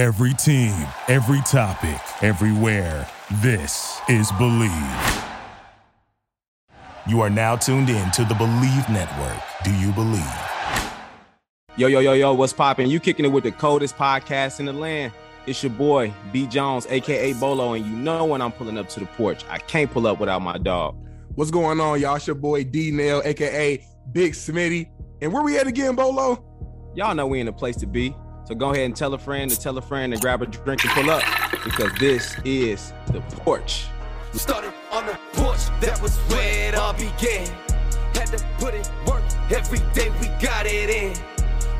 Every team, every topic, everywhere. This is Believe. You are now tuned in to the Believe Network. Do you believe? Yo, yo, yo, yo, what's poppin'? You kicking it with the coldest podcast in the land. It's your boy, B. Jones, a.k.a. Bolo, and you know when I'm pulling up to the porch. I can't pull up without my dog. What's going on, y'all? It's your boy, D-Nail, a.k.a. Big Smitty. And where we at again, Bolo? Y'all know we in a place to be. So go ahead and tell a friend and grab a drink and pull up, because this is The Porch. Started on the porch, that was where it all began. Had to put in work, every day we got it in.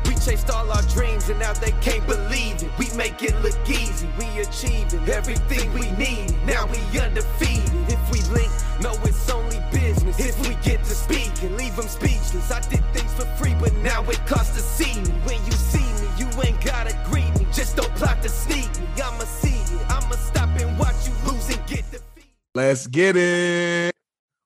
We chased all our dreams and now they can't believe it. We make it look easy, we achieving everything we need. Now we undefeated, if we link, no it's only business. If we get to speak and leave them speechless. I did things for free but now it costs to see me. When you see me, you ain't gotta greet me. Just don't plot to sneak me, I'ma see it. I'ma stop and watch you lose and get defeated. Let's get it.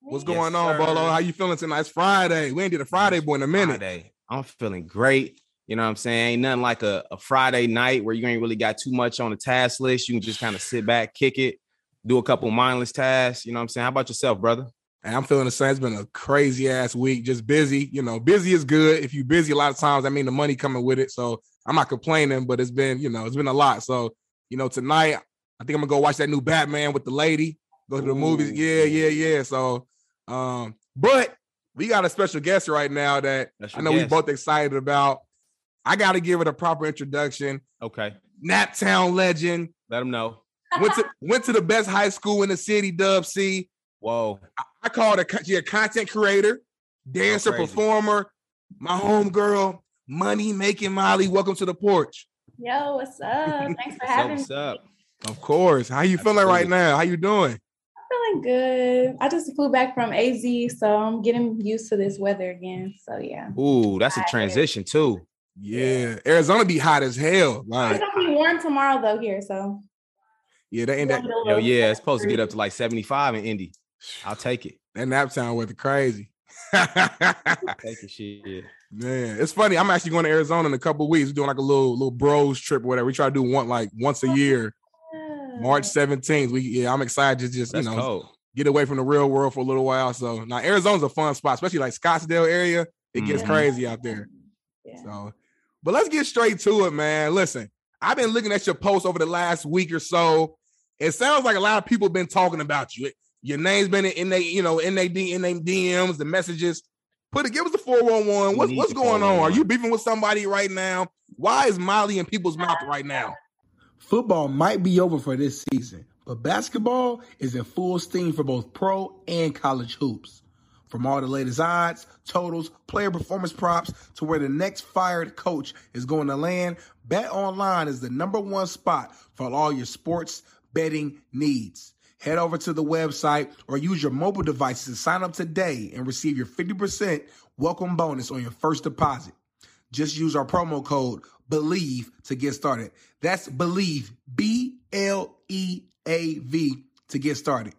What's going on, Bolo? How you feeling tonight? It's Friday. We ain't did a Friday boy in a minute. Friday. I'm feeling great. You know what I'm saying? Ain't nothing like a Friday night where you ain't really got too much on the task list. You can just kind of sit back, kick it, do a couple mindless tasks. You know what I'm saying? How about yourself, brother? And I'm feeling the same. It's been a crazy ass week. Just busy. You know, busy is good. If you busy a lot of times, I mean the money coming with it. So I'm not complaining, but it's been a lot. So, you know, tonight I think I'm gonna go watch that new Batman with the lady. Go to the movies. Yeah. So, but we got a special guest right now that I know we both excited about. I got to give it a proper introduction. Okay. Naptown legend. Let him know. Went to the best high school in the city, Dub C. Whoa. I called a content creator, dancer, performer, my homegirl, Money Making Mulli. Welcome to the porch. Yo, what's up? Thanks for having me. What's up? Of course. How you feeling right now? How you doing? Feeling good. I just flew back from AZ, so I'm getting used to this weather again. So yeah. Ooh, that's a transition too. Yeah. Arizona be hot as hell. Like, it's gonna be warm tomorrow though here. So yeah, they ain't that. Oh yeah, it's supposed to get up to like 75 in Indy. I'll take it. That Naptown weather crazy. I'll take it, shit. Man, it's funny. I'm actually going to Arizona in a couple of weeks. We're doing like a little bros trip or whatever. We try to do once a year. March 17th. I'm excited to just get away from the real world for a little while. So now Arizona's a fun spot, especially like Scottsdale area. It gets crazy out there. Yeah. So, but let's get straight to it, man. Listen, I've been looking at your posts over the last week or so. It sounds like a lot of people have been talking about you. Your name's been in their DMs, the messages. Give us the 411. What's going on? Are you beefing with somebody right now? Why is Mulli in people's mouth right now? Football might be over for this season, but basketball is in full steam for both pro and college hoops. From all the latest odds, totals, player performance props, to where the next fired coach is going to land, BetOnline is the number one spot for all your sports betting needs. Head over to the website or use your mobile devices to sign up today and receive your 50% welcome bonus on your first deposit. Just use our promo code BELIEVE to get started. That's BELIEVE, BLEAV, to get started.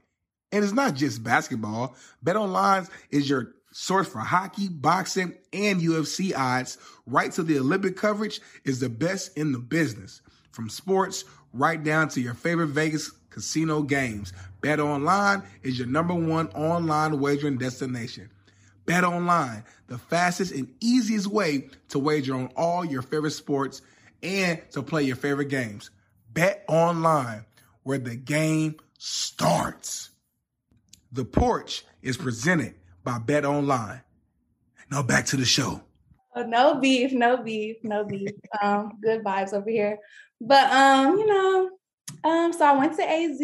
And it's not just basketball. BetOnline is your source for hockey, boxing, and UFC odds. Right to the Olympic coverage is the best in the business. From sports right down to your favorite Vegas casino games, BetOnline is your number one online wagering destination. BetOnline, the fastest and easiest way to wager on all your favorite sports and to play your favorite games. BetOnline, where the game starts. The Porch is presented by BetOnline. Now back to the show. No beef. Good vibes over here. But, so I went to AZ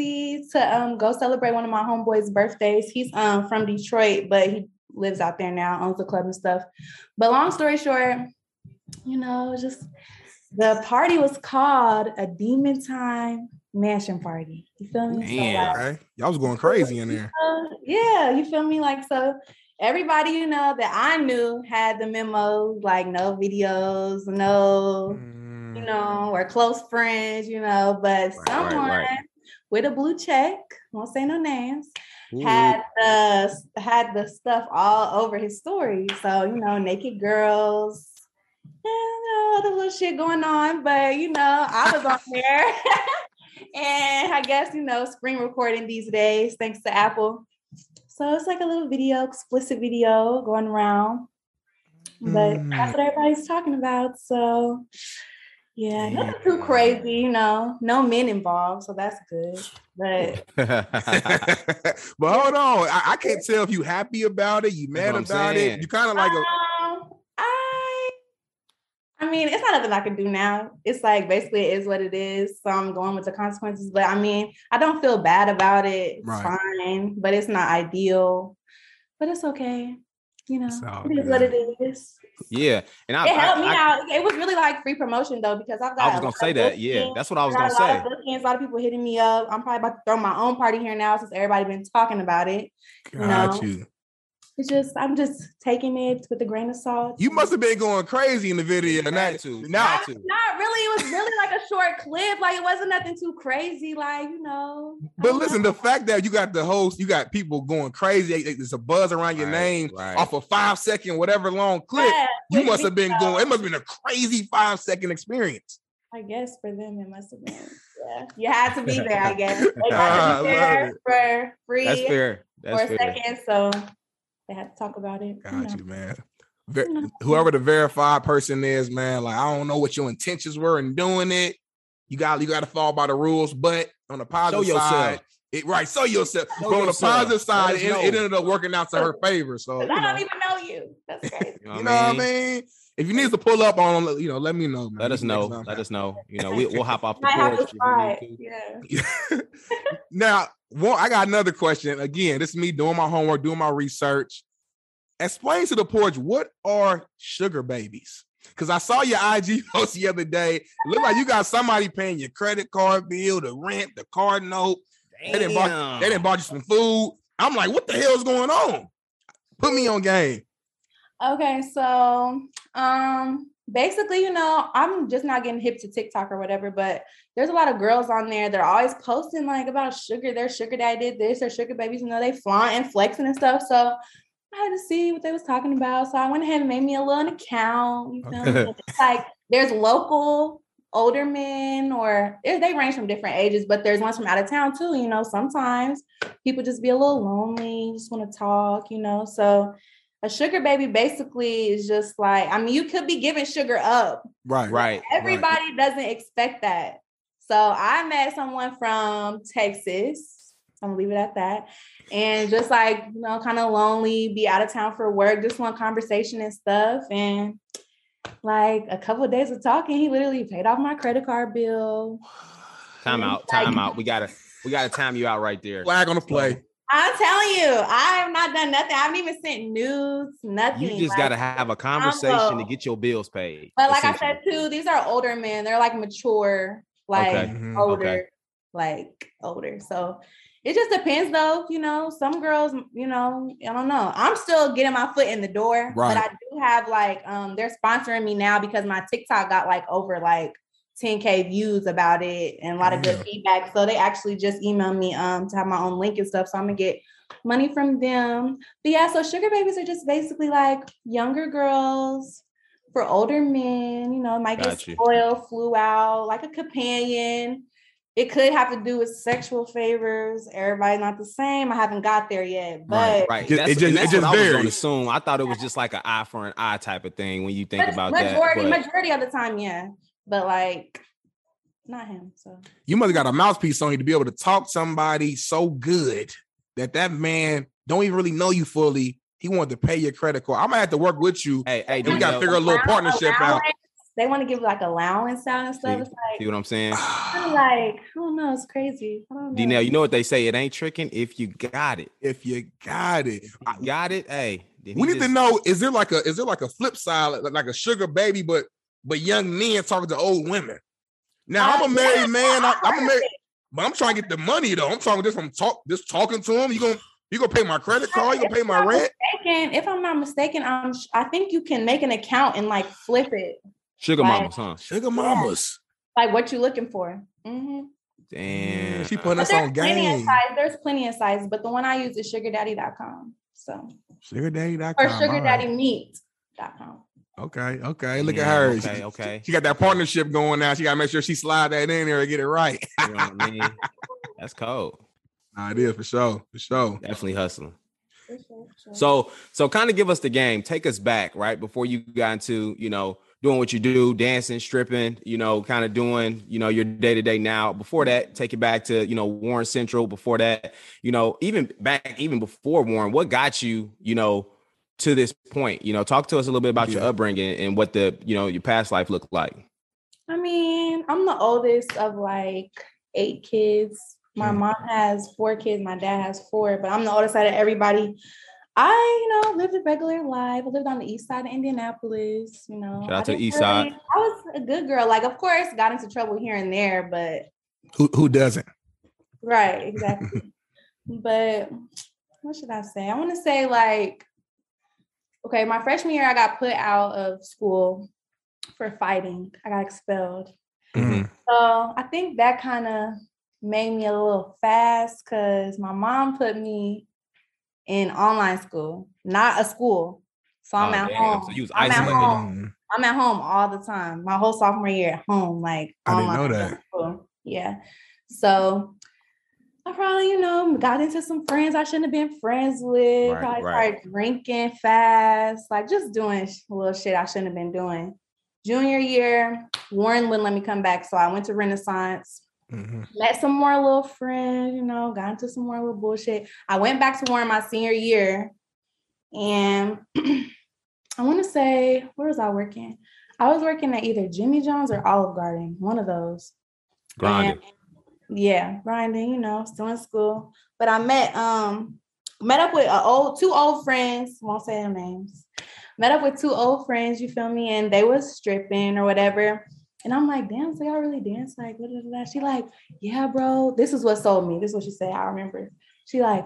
to go celebrate one of my homeboys' birthdays. He's from Detroit, but he lives out there now, owns the club and stuff. But long story short, just the party was called a Demon Time mansion party. You feel me? Yeah, so, like, right? Y'all was going crazy in there. Yeah, you feel me? Like, so everybody, that I knew had the memos, like no videos, no, or close friends, but right, someone with a blue check, won't say no names, had the stuff all over his story. So, naked girls, other little shit going on, but you know, I was on there. And I guess, you know, spring recording these days, thanks to Apple. So it's like a little video, explicit video going around. But that's what everybody's talking about. So yeah, nothing too crazy, you know, no men involved. So that's good. But but hold on. I can't tell if you happy about it, you mad about it. You kind of like I mean, it's not nothing I can do now. It's like, basically it is what it is. So I'm going with the consequences, but I mean, I don't feel bad about it. It's fine, but it's not ideal, but it's okay. You know, it is what it is. Yeah. And it helped me out. It was really like free promotion though, because I've got, I was going to say that. Yeah. That's what I was going to say. A lot of people hitting me up. I'm probably about to throw my own party here now since everybody's been talking about it. Got you. It's just, I'm just taking it with a grain of salt. You must have been going crazy in the video. Not really. It was really like a short clip. Like, it wasn't nothing too crazy. Like, you know. But listen, the fact that you got the host, you got people going crazy. There's a buzz around your name off a 5-second, whatever long clip. Yeah, you must have been going, it must have been a crazy 5-second experience. I guess for them, it must have been. Yeah. You had to be there, I guess. They got to be there for free. That's fair. That's fair. 4 seconds, so. They had to talk about it. Got you, man. Whoever the verified person is, man, like, I don't know what your intentions were in doing it. You got to follow by the rules, but on the positive side, show yourself. But on the positive side, it ended up working out to her favor. So I don't even know you. That's crazy. You know what I mean? If you need to pull up on them, you know, let me know. Man. Let us know. You know, we'll hop off the porch. Yeah. Now, I got another question. Again, this is me doing my homework, doing my research. Explain to the porch, what are sugar babies? Because I saw your IG post the other day. It looked like you got somebody paying your credit card bill, the rent, the car note. They didn't buy you some food. I'm like, what the hell is going on? Put me on game. Okay, so basically, you know, I'm just not getting hip to TikTok or whatever, but there's a lot of girls on there that are always posting like about sugar, their sugar daddy did this, their sugar babies, you know, they flaunt and flexing and stuff. So I had to see what they was talking about. So I went ahead and made me a little account, you know, it's like there's local older men, or they range from different ages, but there's ones from out of town too. You know, sometimes people just be a little lonely, just want to talk, you know, so. A sugar baby basically is just like, I mean, you could be giving sugar up. Right. Everybody doesn't expect that. So I met someone from Texas. I'm gonna leave it at that. And just like, you know, kind of lonely, be out of town for work, just want conversation and stuff. And like a couple of days of talking, he literally paid off my credit card bill. Time out. We gotta time you out right there. Flag on the play. I'm telling you, I have not done nothing. I haven't even sent nudes, nothing. You just got to have a conversation to get your bills paid. But like I said, too, these are older men. They're like mature, older. So it just depends, though. You know, some girls, you know, I don't know. I'm still getting my foot in the door. Right. But I do have like, they're sponsoring me now because my TikTok got like over like 10K views about it and a lot of good feedback. So they actually just emailed me to have my own link and stuff. So I'm gonna get money from them. But yeah, so sugar babies are just basically like younger girls for older men, you know, might get spoiled, flew out, like a companion. It could have to do with sexual favors. Everybody's not the same. I haven't got there yet, but it just varies. I thought it was just like an eye for an eye type of thing when you think about that. Majority of the time, yeah. But like, not him. So you must have got a mouthpiece on you to be able to talk somebody so good that man don't even really know you fully. He wanted to pay your credit card. I might have to work with you. Hey, we got to figure a little partnership out. They want to give like allowance out and stuff. It's like, see what I'm saying? I'm like, I don't know. It's crazy. I don't know. D-Nail, you know what they say? It ain't tricking if you got it. Hey, we need to know. Is there like a flip side, like a sugar baby, but young men talking to old women. Now I'm a married man. I'm a married, but I'm trying to get the money though. I'm talking just from talking to them. You gonna pay my credit card? You gonna pay my rent? If I'm not mistaken, I think you can make an account and like flip it. Sugar mamas, huh? Sugar mamas. Like what you looking for? Mm-hmm. Damn, she putting us on game. There's plenty of sizes, but the one I use is sugardaddy.com. So sugardaddy.com or sugardaddymeat.com. Okay. Look at her. Okay, she got that partnership going now. She got to make sure she slide that in there and get it right. You know what I mean? That's cold. It is for sure. Definitely hustling. So kind of give us the game. Take us back, right? Before you got into, doing what you do, dancing, stripping, kind of doing, your day-to-day now. Before that, take it back to, Warren Central. Before that, even before Warren, what got you, to this point? Talk to us a little bit about your upbringing and what the, your past life looked like. I mean, I'm the oldest of like 8 kids. My mom has 4 kids. My dad has 4, but I'm the oldest out of everybody. I, lived a regular life. I lived on the east side of Indianapolis, Shout out to the east side. I was a good girl. Like, of course, got into trouble here and there, but... Who doesn't? Right, exactly. But what should I say? I want to say, my freshman year, I got put out of school for fighting. I got expelled. Mm-hmm. So I think that kind of made me a little fast because my mom put me in online school, not a school. So I'm at home. So you was isolated. I'm at home all the time. My whole sophomore year at home. Like I didn't know that. School. Yeah. So I probably, got into some friends I shouldn't have been friends with. Right. Started drinking fast, like just doing a little shit I shouldn't have been doing. Junior year, Warren wouldn't let me come back. So I went to Renaissance. Mm-hmm. Met some more little friends, got into some more little bullshit. I went back to Warren my senior year, and I want to say, where was I working? I was working at either Jimmy John's or Olive Garden, one of those. Grinding. And, grinding, still in school. But I met up with two old friends, won't say their names. Met up with 2 old friends, you feel me? And they was stripping or whatever. And I'm like, damn, so y'all really dance? Like, blah, blah, blah. She like, yeah, bro, this is what sold me. This is what she said. I remember. She like,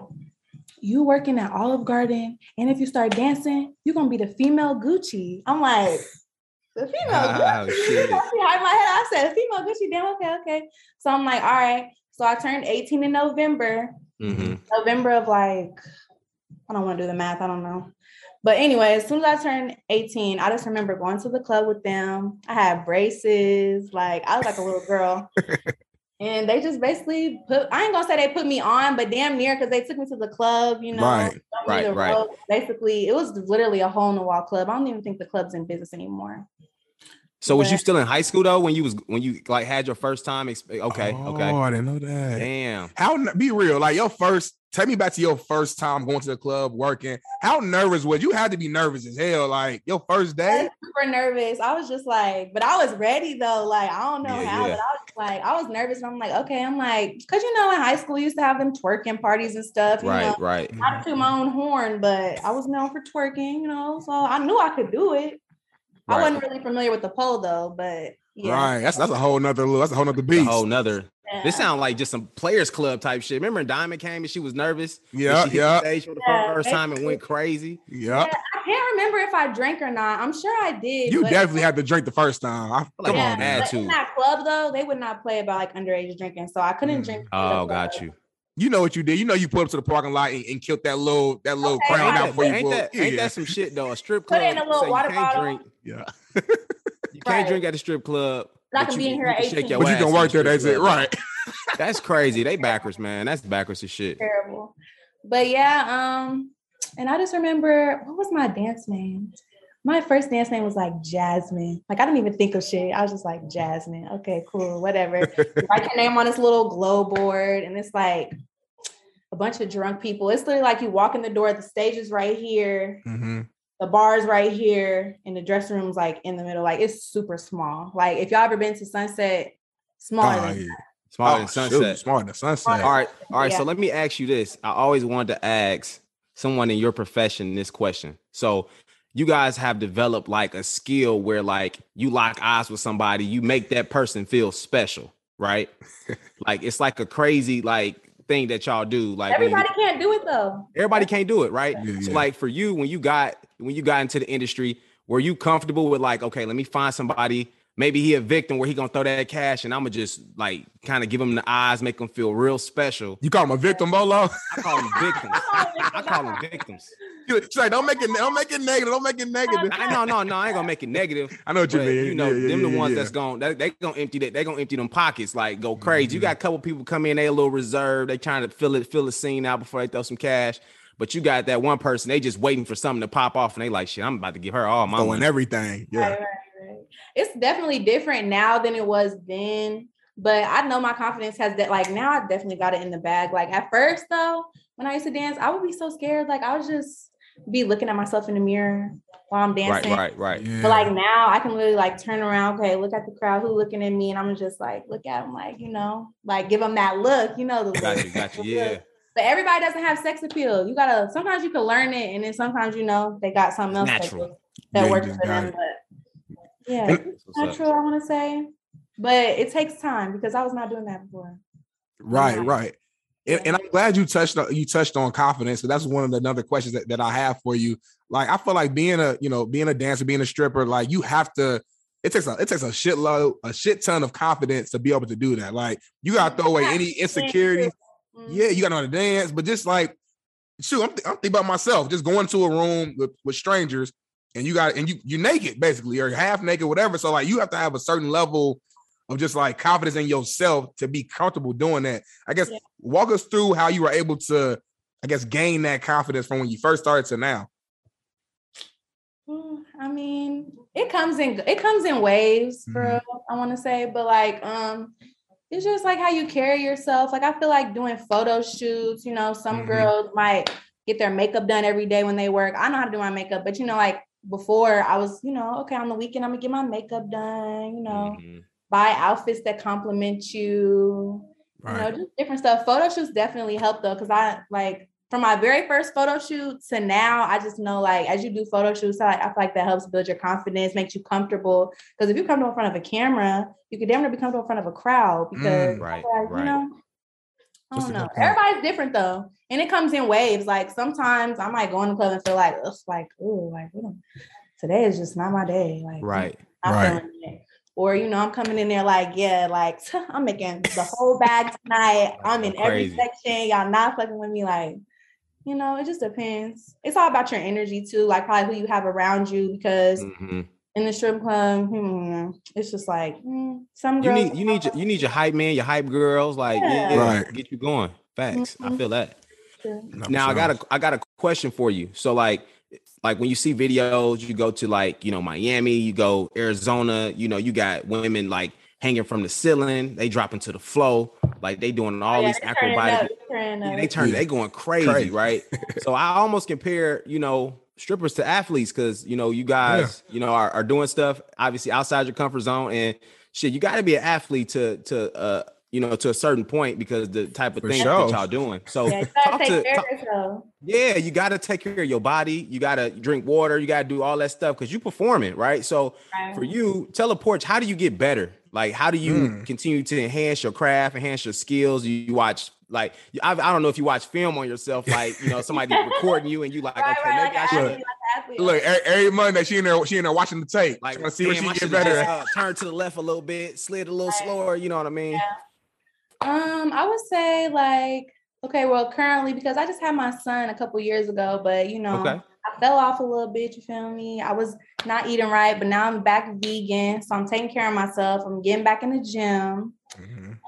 you working at Olive Garden, and if you start dancing, you're going to be the female Gucci. I'm like, the female Gucci? Shit. I said, female Gucci, damn, okay. So I'm like, all right. So I turned 18 in November. Mm-hmm. November of I don't want to do the math. I don't know. But anyway, as soon as I turned 18, I just remember going to the club with them. I had braces. I was like a little girl. And they just basically I ain't going to say they put me on, but damn near, because they took me to the club, Right. Basically, it was literally a hole in the wall club. I don't even think the club's in business anymore. So was you still in high school though when you had your first time? Okay. Oh, I didn't know that. Damn. Be real, take me back to your first time going to the club, working. How nervous was you? You had to be nervous as hell. Your first day. I was super nervous. I was just but I was ready though. I don't know how, but I was nervous. And I'm because in high school, you used to have them twerking parties and stuff. Right. I took my own horn, but I was known for twerking, so I knew I could do it. Right. I wasn't really familiar with the pole though, but yeah. Right. That's a whole nother look. That's a whole nother beast. Yeah. This sounds like just some players club type shit. Remember when Diamond came and she was nervous? Yeah. She hit the stage for the first time and went crazy. Yeah. I can't remember if I drank or not. I'm sure I did. You definitely had to drink the first time. Come on. Had to. In that club though, they would not play about underage drinking. So I couldn't drink. Oh, got you. You know what you did. You pulled up to the parking lot and killed that little crown out for you. Ain't that some shit though? A strip club. Put in a little water bottle. Drink. Yeah. You can't drink at a strip club. I can be in here at 18. But you can work there. That's it. Right. That's crazy. They backwards, man. That's backwards as shit. Terrible. But yeah. And I just remember, what was my dance name? My first dance name was Jasmine. I didn't even think of shit. I was just like, Jasmine. Okay, cool, whatever. Write your name on this little glow board, and it's a bunch of drunk people. It's literally you walk in the door, the stage is right here, mm-hmm. The bar is right here, and the dressing room's in the middle. It's super small. If y'all ever been to Sunset, smaller than that. Smaller than Sunset. Shoot, smaller than Sunset. All right. Yeah. So let me ask you this. I always wanted to ask someone in your profession this question. So you guys have developed a skill where you lock eyes with somebody, you make that person feel special, right? It's a crazy thing that y'all do. Everybody can't do it though. Everybody can't do it, right? Yeah. So for you, when you got into the industry, were you comfortable with let me find somebody, maybe he a victim where he gonna throw that cash and I'm gonna just kind of give him the eyes, make him feel real special. You call him a victim, Bolo? I call him victims. She's like, don't make it negative. Don't make it negative. No, I ain't gonna make it negative. I know what you mean. You know, them the ones that's gone. They gonna empty that. They gonna empty them pockets. Like go crazy. Mm-hmm. You got a couple people come in. They a little reserved. They trying to fill the scene out before they throw some cash. But you got that one person. They just waiting for something to pop off, and they like, shit, I'm about to give her all my money. Throwing everything. Yeah. Right. It's definitely different now than it was then. But I know my confidence has that. Like now, I definitely got it in the bag. Like at first though, when I used to dance, I would be so scared. Like I would just be looking at myself in the mirror while I'm dancing. Right. Yeah. But like now, I can literally like turn around. Okay, look at the crowd who's looking at me, and I'm just like look at them, like you know, like give them that look. You know the look. Gotcha. Yeah. But everybody doesn't have sex appeal. You gotta. Sometimes you can learn it, and then sometimes you know they got something else that works for them. But yeah, natural. I want to say. But it takes time because I was not doing that before. Right. And I'm glad you touched on confidence. So that's one of the other questions that I have for you. Like I feel like being a dancer, being a stripper, like you have to. It takes a shit ton of confidence to be able to do that. Like you gotta throw away any insecurities. Mm-hmm. Yeah, you gotta know how to dance, but just like shoot, I'm thinking about myself. Just going to a room with strangers, and you're naked basically or half naked, whatever. So like you have to have a certain level of just like confidence in yourself to be comfortable doing that. I guess walk us through how you were able to, I guess, gain that confidence from when you first started to now. I mean, it comes in waves, bro. I want to say, but like, it's just like how you carry yourself. Like I feel like doing photo shoots, you know, some girls might get their makeup done every day when they work. I know how to do my makeup, but you know, like before I was, you know, okay, on the weekend, I'm gonna get my makeup done, you know, buy outfits that compliment you, right. You know, just different stuff. Photo shoots definitely help though. Cause I like from my very first photo shoot to now, I just know like, as you do photo shoots, I feel like that helps build your confidence, makes you comfortable. Cause if you come to in front of a camera, you could damn near be comfortable in front of a crowd because you know, I don't know. Everybody's different though. And it comes in waves. Like sometimes I might go in the club and feel like, ugh, like, ooh, like today is just not my day. Like, I'm feeling it. Or, you know, I'm coming in there like, yeah, like I'm making the whole bag tonight. I'm in every section. Y'all not fucking with me. Like, you know, it just depends. It's all about your energy too. Like probably who you have around you because in the strip club, it's just like some girls. You need your hype man, your hype girls. Like, get you going. Facts. I feel that. Yeah. Now I got a question for you. So like when you see videos, you go to like, you know, Miami, you go Arizona, you know, you got women like hanging from the ceiling, they dropping to the floor, like they doing all these acrobatic. They going crazy. Right? So I almost compare, you know, strippers to athletes because, you know, you guys, you know, are doing stuff obviously outside your comfort zone and shit. You got to be an athlete to a certain point because the type of thing that y'all doing. So you got to take care of your body. You got to drink water. You got to do all that stuff because you perform it. Right. So for you, tell The Porch, how do you get better? Like, how do you continue to enhance your craft, enhance your skills? You watch, like, I don't know if you watch film on yourself, like, you know, somebody recording you and you like, maybe I should. Look, every Monday she in there watching the tape. Like, let's see what she get better at. Turn to the left a little bit, slid a little slower. You know what I mean? Yeah. I would say like, okay, well currently, because I just had my son a couple years ago, but you know, I fell off a little bit, you feel me? I was not eating right, but now I'm back vegan. So I'm taking care of myself. I'm getting back in the gym.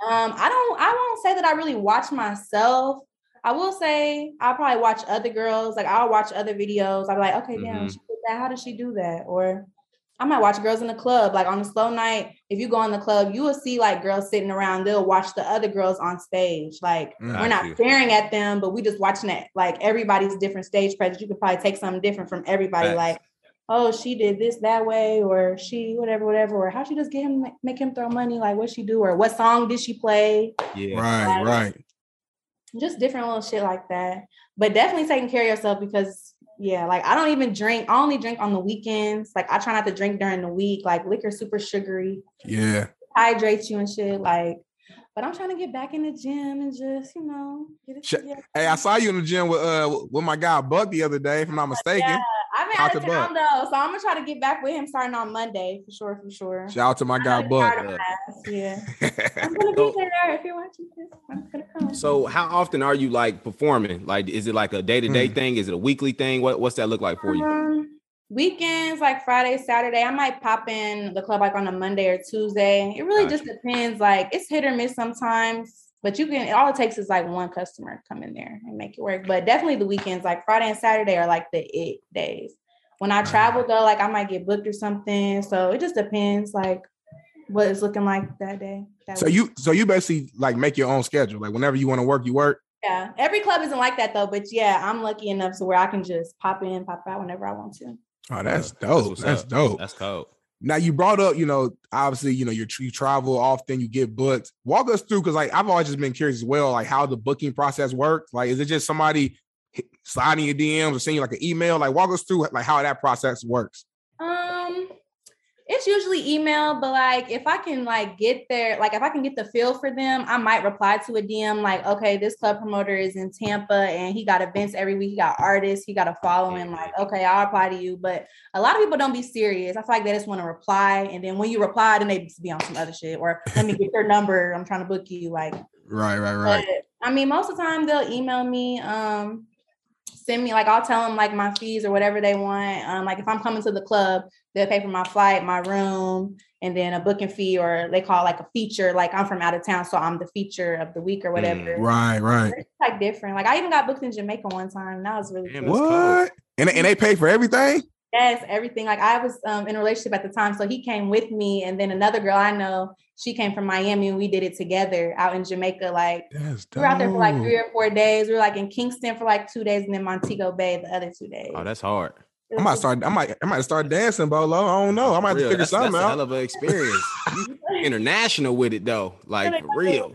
I won't say that I really watch myself. I will say I'll probably watch other girls. Like I'll watch other videos. I'll be like, okay, damn, she did that. How did she do that? Or I might watch girls in the club. Like on a slow night, if you go in the club, you will see like girls sitting around. They'll watch the other girls on stage. Like we're not staring at them, but we just watching it. Like everybody's different stage presence. You could probably take something different from everybody. Right. Like, oh, she did this that way, or she whatever, or how she just get him, make him throw money. Like what she do, or what song did she play? Yeah, right. Just different little shit like that. But definitely taking care of yourself because. Yeah, like I don't even drink. I only drink on the weekends. Like I try not to drink during the week. Like liquor's super sugary. Yeah. Hydrates you and shit. Like, but I'm trying to get back in the gym and just, you know, get it together. Hey, I saw you in the gym with my guy Buck the other day, if I'm not mistaken. Yeah. I've been out of town though, so I'm gonna try to get back with him starting on Monday for sure. Shout out to my guy Buck. Yeah. I'm gonna be there. her if you're watching this. I'm gonna come. So how often are you like performing? Like, is it like a day-to-day thing? Is it a weekly thing? What's that look like for you? Weekends, like Friday, Saturday, I might pop in the club like on a Monday or Tuesday. It really just depends. Like, it's hit or miss sometimes. But you can, all it takes is like one customer come in there and make it work. But definitely the weekends, like Friday and Saturday are like the it days. When I travel though, like I might get booked or something. So it just depends like what it's looking like that day. That week. So you basically like make your own schedule. Like whenever you want to work, you work. Yeah. Every club isn't like that though. But yeah, I'm lucky enough to where I can just pop in, pop out whenever I want to. Oh, that's dope. That's dope. That's dope. Now you brought up, you know, obviously, you know, you travel often, you get booked. Walk us through, because like I've always just been curious as well, like how the booking process works. Like, is it just somebody sliding your DMs or sending you like an email? Like, walk us through like how that process works. It's usually email, but like if I can like get there, like if I can get the feel for them, I might reply to a DM like, okay, this club promoter is in Tampa and he got events every week. He got artists. He got a following. Like, okay, I'll reply to you. But a lot of people don't be serious. I feel like they just want to reply. And then when you reply, then they be on some other shit or let me get your number. I'm trying to book you. Like, right. But, I mean, most of the time they'll email me. Send me, like, I'll tell them like my fees or whatever they want. Like if I'm coming to the club, they'll pay for my flight, my room, and then a booking fee, or they call like a feature. Like I'm from out of town, so I'm the feature of the week or whatever. Right. It's like different. Like I even got booked in Jamaica one time. And that was really cool. What? And they pay for everything? Yes, everything. Like I was in a relationship at the time, so he came with me, and then another girl I know, she came from Miami, and we did it together out in Jamaica. Like we were out there for like 3 or 4 days. We were like in Kingston for like 2 days, and then Montego Bay the other 2 days. Oh, that's hard. I might start dancing, Bolo. I don't know. I might have to figure something out. That's a hell of an experience. International with it though, like real.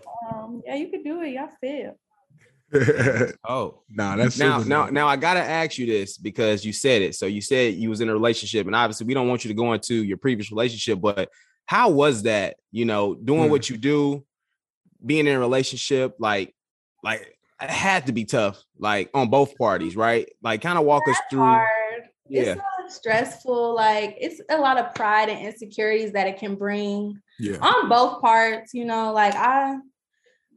Yeah, you could do it. Y'all feel. Now I gotta ask you this because you said it. So you said you was in a relationship, and obviously we don't want you to go into your previous relationship, but how was that, you know, doing what you do, being in a relationship? Like it had to be tough, like on both parties, right? Like kind of walk us through. Hard. Yeah. It's so stressful. Like it's a lot of pride and insecurities that it can bring on both parts, you know, like I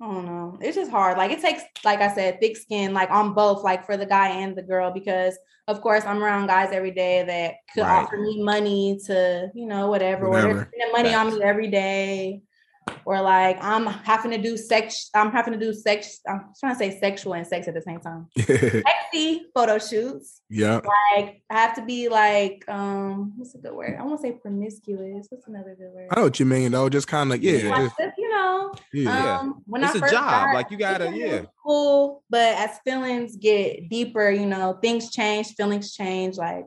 don't know. It's just hard. Like it takes, like I said, thick skin, like on both, like for the guy and the girl, because of course I'm around guys every day that could offer me money to, you know, whatever. Or they're spending money on me every day. Or like I'm trying to say sexual and sex at the same time. Sexy photo shoots. Yeah. Like I have to be like, what's a good word? I won't say promiscuous. What's another good word? I know what you mean though. Just kind of you know. Yeah. When it's a job. Like you gotta cool, but as feelings get deeper, you know, things change, feelings change. Like,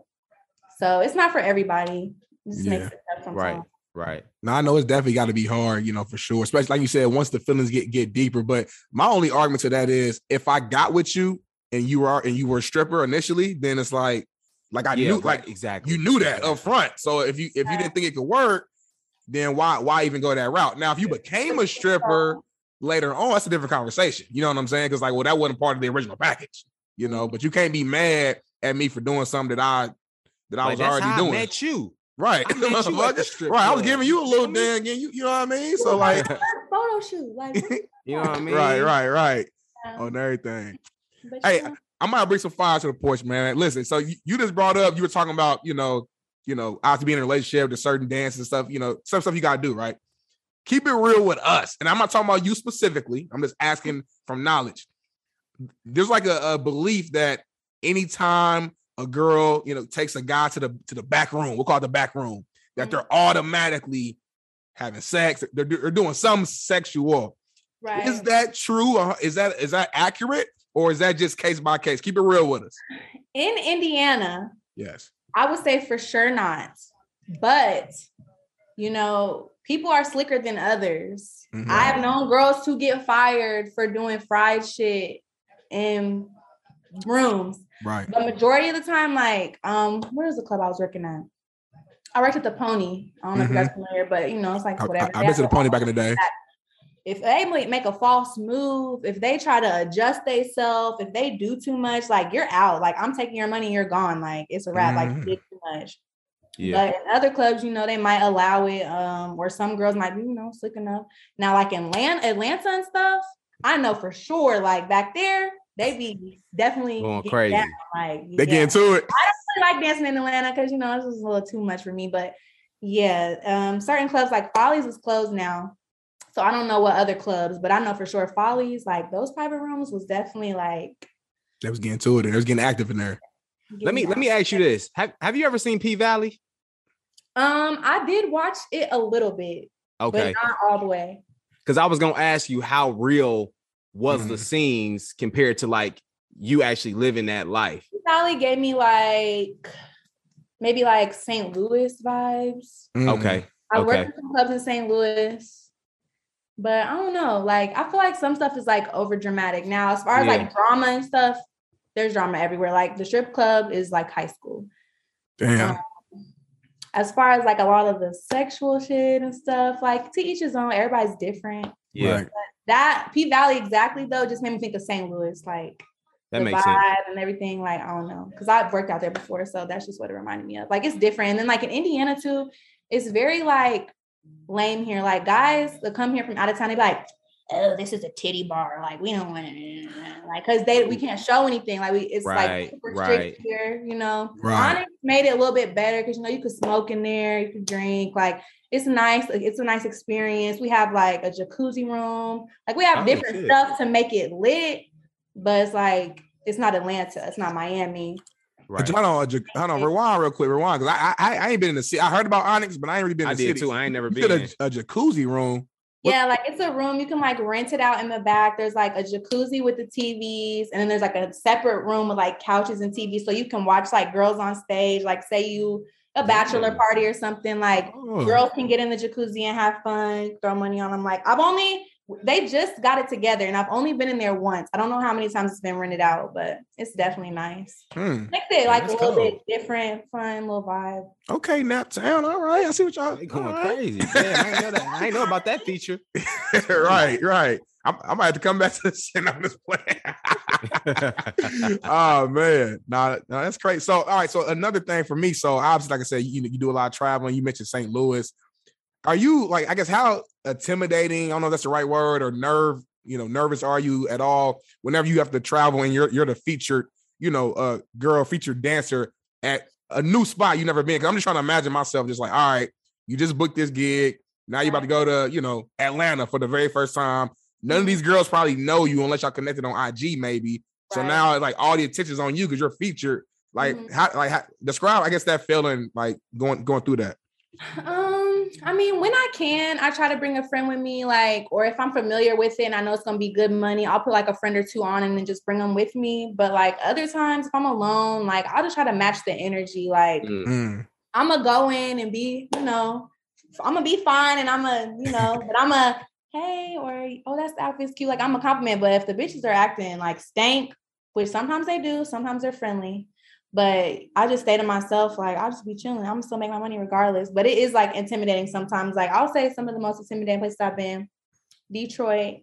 so it's not for everybody. It just makes it tough sometimes. Right. Now I know it's definitely got to be hard, you know, for sure. Especially like you said, once the feelings get deeper. But my only argument to that is, if I got with you and you were a stripper initially, then it's like I knew, like exactly, you knew that up front. So if you didn't think it could work, then why even go that route? Now if you became a stripper later on, that's a different conversation. You know what I'm saying? Because like, well, that wasn't part of the original package, you know. But you can't be mad at me for doing something that I was already doing. That's how I met you. Right. I was giving you a little dang, you know what I mean? So like photo shoot. Like you know what I mean? Right. On everything. Hey, I might bring some fire to the porch, man. Listen, so you just brought up, you were talking about, you know, I have to be in a relationship to certain dances and stuff, you know, some stuff you gotta do, right? Keep it real with us. And I'm not talking about you specifically. I'm just asking from knowledge. There's like a belief that anytime a girl, you know, takes a guy to the back room, we'll call it the back room, that they're automatically having sex. They're doing some sexual. Right. Is that true? Is that accurate? Or is that just case by case? Keep it real with us. In Indiana. Yes. I would say for sure not. But, you know, people are slicker than others. Mm-hmm. I have known girls who get fired for doing fried shit and rooms. Right. The majority of the time, like, where is the club I was working at? I worked at The Pony. I don't know if you guys are familiar, but you know, it's like whatever. I been to The Pony back in the day. If they make a false move, if they try to adjust themselves, if they do too much, like you're out. Like I'm taking your money, you're gone. Like it's a wrap. Like you did too much. Yeah. But in other clubs, you know, they might allow it, or some girls might be, you know, slick enough. Now, like in Atlanta and stuff, I know for sure, like back there, they be definitely going crazy. Down. Like, they get into it. I don't really like dancing in Atlanta because, you know, it's just a little too much for me. But yeah, certain clubs like Follies is closed now. So I don't know what other clubs, but I know for sure Follies, like those private rooms was definitely like. They was getting to it. They was getting active in there. Let me ask you this. Have you ever seen P Valley? I did watch it a little bit. Okay. But not all the way. Because I was going to ask you how real was the scenes compared to like you actually living that life. P Valley gave me like maybe like St. Louis vibes. Okay. I worked in some clubs in St. Louis. But I don't know. Like, I feel like some stuff is like over dramatic. Now, as far as like drama and stuff, there's drama everywhere. Like the strip club is like high school. Damn. As far as like a lot of the sexual shit and stuff, like to each his own, everybody's different. Yeah. But that P Valley exactly though just made me think of St. Louis, like that the makes vibe sense. And everything. Like, I don't know. Cause I've worked out there before. So that's just what it reminded me of. Like it's different. And then like in Indiana too, it's very like lame here, like guys that come here from out of town, they be like, oh, this is a titty bar, like we don't want it, like because we can't show anything, like it's right, like super strict here, you know. Right. Onyx made it a little bit better because you know you could smoke in there, you could drink, like it's nice, like, it's a nice experience. We have like a jacuzzi room, like we have different stuff to make it lit, but it's like it's not Atlanta, it's not Miami. Right. Hold on, rewind, because I ain't been in the city. I heard about Onyx, but I ain't really been in the city. I did too. I ain't never been in a jacuzzi room. Yeah, like it's a room. You can like rent it out in the back. There's like a jacuzzi with the TVs, and then there's like a separate room with like couches and TVs, so you can watch like girls on stage. Like say you a bachelor party or something, like girls can get in the jacuzzi and have fun, throw money on them. Like they just got it together, and I've only been in there once. I don't know how many times it's been rented out, but it's definitely nice. Like a little bit different, fun little vibe. Okay, Naptown. All right, I see what y'all going crazy. Damn, I ain't know about that feature. Right. I might have to come back to this shit on this plan. Oh man, no, that's crazy. So, all right. So another thing for me. So obviously, like I said, you do a lot of traveling. You mentioned St. Louis. Are you like, I guess, how intimidating, I don't know if that's the right word, or nervous are you at all whenever you have to travel and you're the featured, you know, featured dancer at a new spot you never been? 'Cause I'm just trying to imagine myself just like, all right, you just booked this gig. Now you're about to go to, you know, Atlanta for the very first time. None of these girls probably know you unless y'all connected on IG maybe. Right. So now it's like all the attention's on you because you're featured. Like, how, describe, I guess, that feeling, like going through that. I mean, when I can, I try to bring a friend with me, like, or if I'm familiar with it and I know it's going to be good money, I'll put like a friend or two on and then just bring them with me. But like other times, if I'm alone, like I'll just try to match the energy. Like I'm going to go in and be, you know, I'm going to be fine. And I'm going to, you know, but I'm going to, hey, or, oh, that's the outfit's cute. Like I'm a compliment. But if the bitches are acting like stank, which sometimes they do, sometimes they're friendly. But I just say to myself, like, I'll just be chilling. I'm still making my money regardless. But it is like intimidating sometimes. Like, I'll say some of the most intimidating places I've been, Detroit,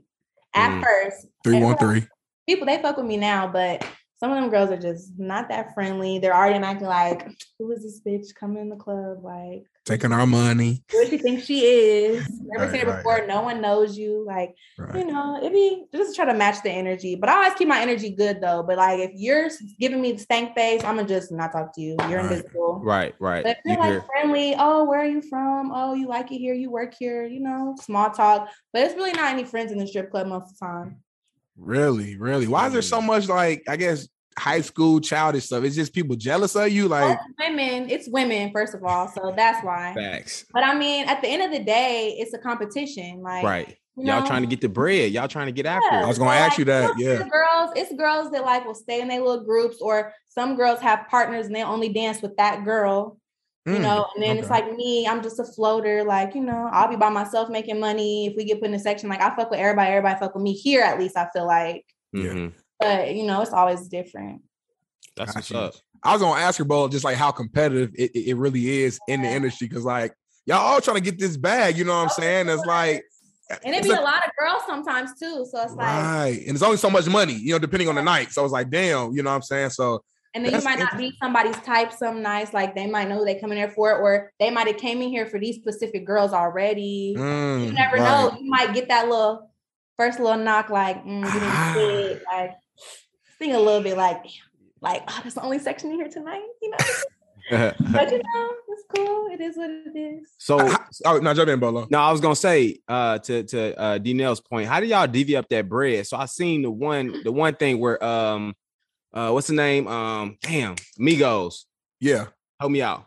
at first. 313. People, they fuck with me now, but some of them girls are just not that friendly. They're already acting like, who is this bitch coming in the club? Like, taking our money. Who does she think she is? Never seen her before. No one knows you. Like, you know, it'd be just try to match the energy. But I always keep my energy good though. But like, if you're giving me the stank face, I'm gonna just not talk to you. You're invisible. Right. But if you're like friendly, oh, where are you from? Oh, you like it here? You work here? You know, small talk. But it's really not any friends in the strip club most of the time. Really? Why is there so much like, I guess, high school childish stuff? It's just people jealous of you, like it's women first of all, so that's why. Facts. But I mean, at the end of the day, it's a competition, like y'all trying to get the bread, y'all trying to get after it. I was gonna ask you that. It's girls that like will stay in their little groups, or some girls have partners and they only dance with that girl, you know. And then it's like me, I'm just a floater, like, you know, I'll be by myself making money. If we get put in a section, like I fuck with everybody fuck with me here, at least I feel like. But, you know, it's always different. That's what's up. I was going to ask you about just, like, how competitive it really is in the industry. Because, like, y'all all trying to get this bag, you know what I'm saying? It's like... And it be a lot of girls sometimes, too. So, it's like... Right. And it's only so much money, you know, depending on the night. So, it's like, damn, you know what I'm saying? So, And then you might not be somebody's type, some nice, like they might know who they come in there for, or they might have came in here for these specific girls already. You never know. You might get that little first little knock, like, you didn't fit, like, sing a little bit, like, oh, that's the only section in here tonight, you know? But you know, it's cool. It is what it is. So, now jump in, Bolo. No, I was gonna say to D-Nail's point, how do y'all divvy up that bread? So I seen the one thing where what's the name? Migos. Yeah, help me out.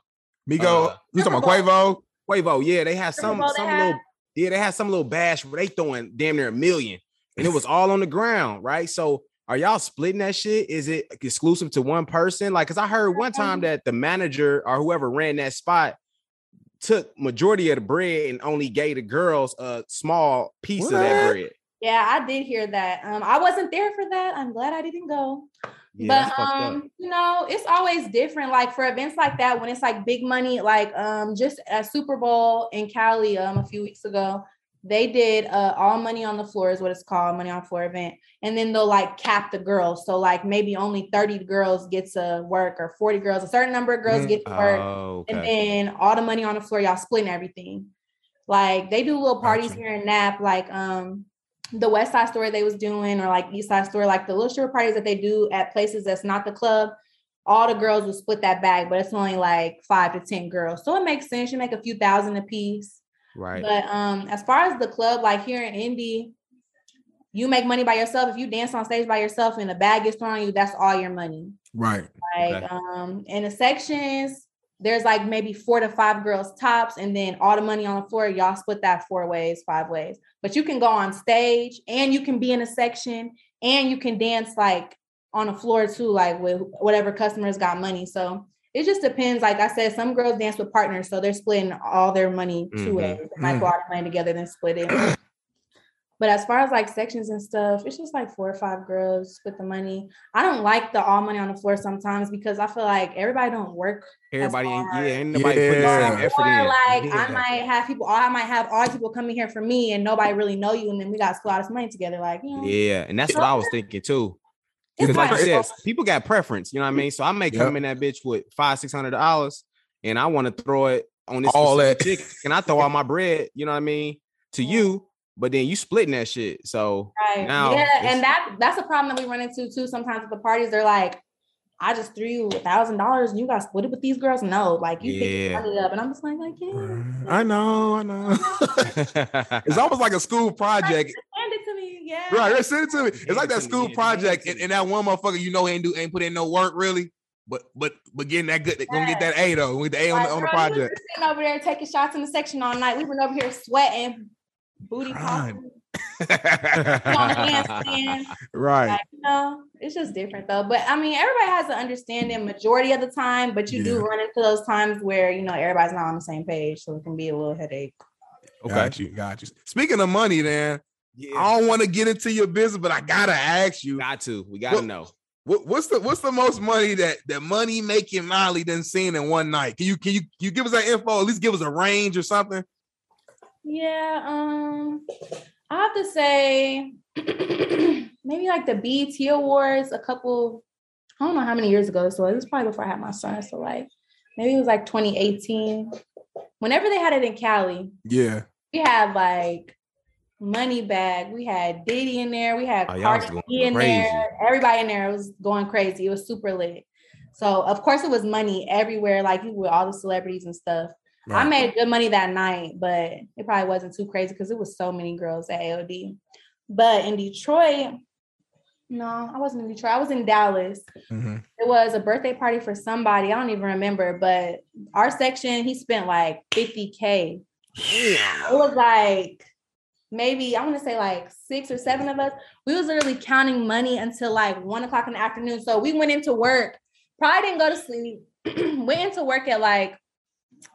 Migo, you talking about Quavo? Quavo, yeah, they had some little bash where they throwing damn near $1 million, and it was all on the ground, right? So. Are y'all splitting that shit? Is it exclusive to one person? Like, cause I heard one time that the manager or whoever ran that spot took majority of the bread and only gave the girls a small piece of that bread. Yeah, I did hear that. I wasn't there for that. I'm glad I didn't go. Yeah, but you know, it's always different. Like for events like that, when it's like big money, like just at Super Bowl in Cali a few weeks ago. They did all money on the floor is what it's called, money on floor event. And then they'll like cap the girls. So like maybe only 30 girls get to work or 40 girls, a certain number of girls get to work. Oh, okay. And then all the money on the floor, y'all splitting everything. Like they do little parties here in Nap, like the West Side Story they was doing or like East Side Story, like the little sugar parties that they do at places that's not the club. All the girls will split that bag, but it's only like 5 to 10 girls. So it makes sense. You make a few thousand a piece. Right. But as far as the club, like here in Indy, you make money by yourself. If you dance on stage by yourself and a bag is thrown on you, that's all your money. Right. Like in the sections, there's like maybe 4 to 5 girls tops, and then all the money on the floor, y'all split that 4 ways, 5 ways. But you can go on stage and you can be in a section and you can dance like on the floor too, like with whatever customers got money. So it just depends. Like I said, some girls dance with partners, so they're splitting all their money two ways. They might go out and play together, then split it. But as far as like sections and stuff, it's just like 4 or 5 girls split the money. I don't like the all money on the floor sometimes because I feel like everybody don't work. Everybody, ain't nobody putting the effort in. Like I might have all people coming here for me, and nobody really know you, and then we got to split all this money together. Like, you know? Yeah, and that's what I was thinking too. Because like I said, people got preference, you know what I mean? So I may come in that bitch with $500-$600 and I want to throw it on this all that chick and I throw all my bread, you know what I mean, to you, but then you splitting that shit. So and that's a problem that we run into too sometimes at the parties. They're like, I just threw you $1,000 and you got split it with these girls. No, like you picked it up. And I'm just like, yeah. I know. It's almost like a school project. Send it to me. Yeah. Right. Send it to me. It's like that school project. And that one motherfucker, you know, ain't put in no work really. But getting that good, gonna get that A though. With the A on the project. We were sitting over there taking shots in the section all night. We went over here sweating, booty popping. Right. Like, you know, it's just different though. But I mean, everybody has an understanding majority of the time, but you do run into those times where, you know, everybody's not on the same page, so it can be a little headache. Okay. Got you. Speaking of money, then I don't want to get into your business, but I gotta ask you. We gotta know. What's the most money that Money Making Mulli done seen in one night? Can you give us that info? At least give us a range or something. Yeah. I have to say maybe like the BET Awards a couple, I don't know how many years ago this was. It was probably before I had my son. So like maybe it was like 2018. Whenever they had it in Cali. Yeah. We had like Money Bag. We had Diddy in there. We had Cardi in there. Everybody in there was going crazy. It was super lit. So of course it was money everywhere. Like with all the celebrities and stuff. Right. I made good money that night, but it probably wasn't too crazy because it was so many girls at AOD. But in Detroit, no, I wasn't in Detroit. I was in Dallas. Mm-hmm. It was a birthday party for somebody. I don't even remember, but our section, he spent like $50,000. Yeah. It was like maybe, I want to say like 6 or 7 of us. We was literally counting money until like 1 o'clock in the afternoon. So we went into work, probably didn't go to sleep, went into work at like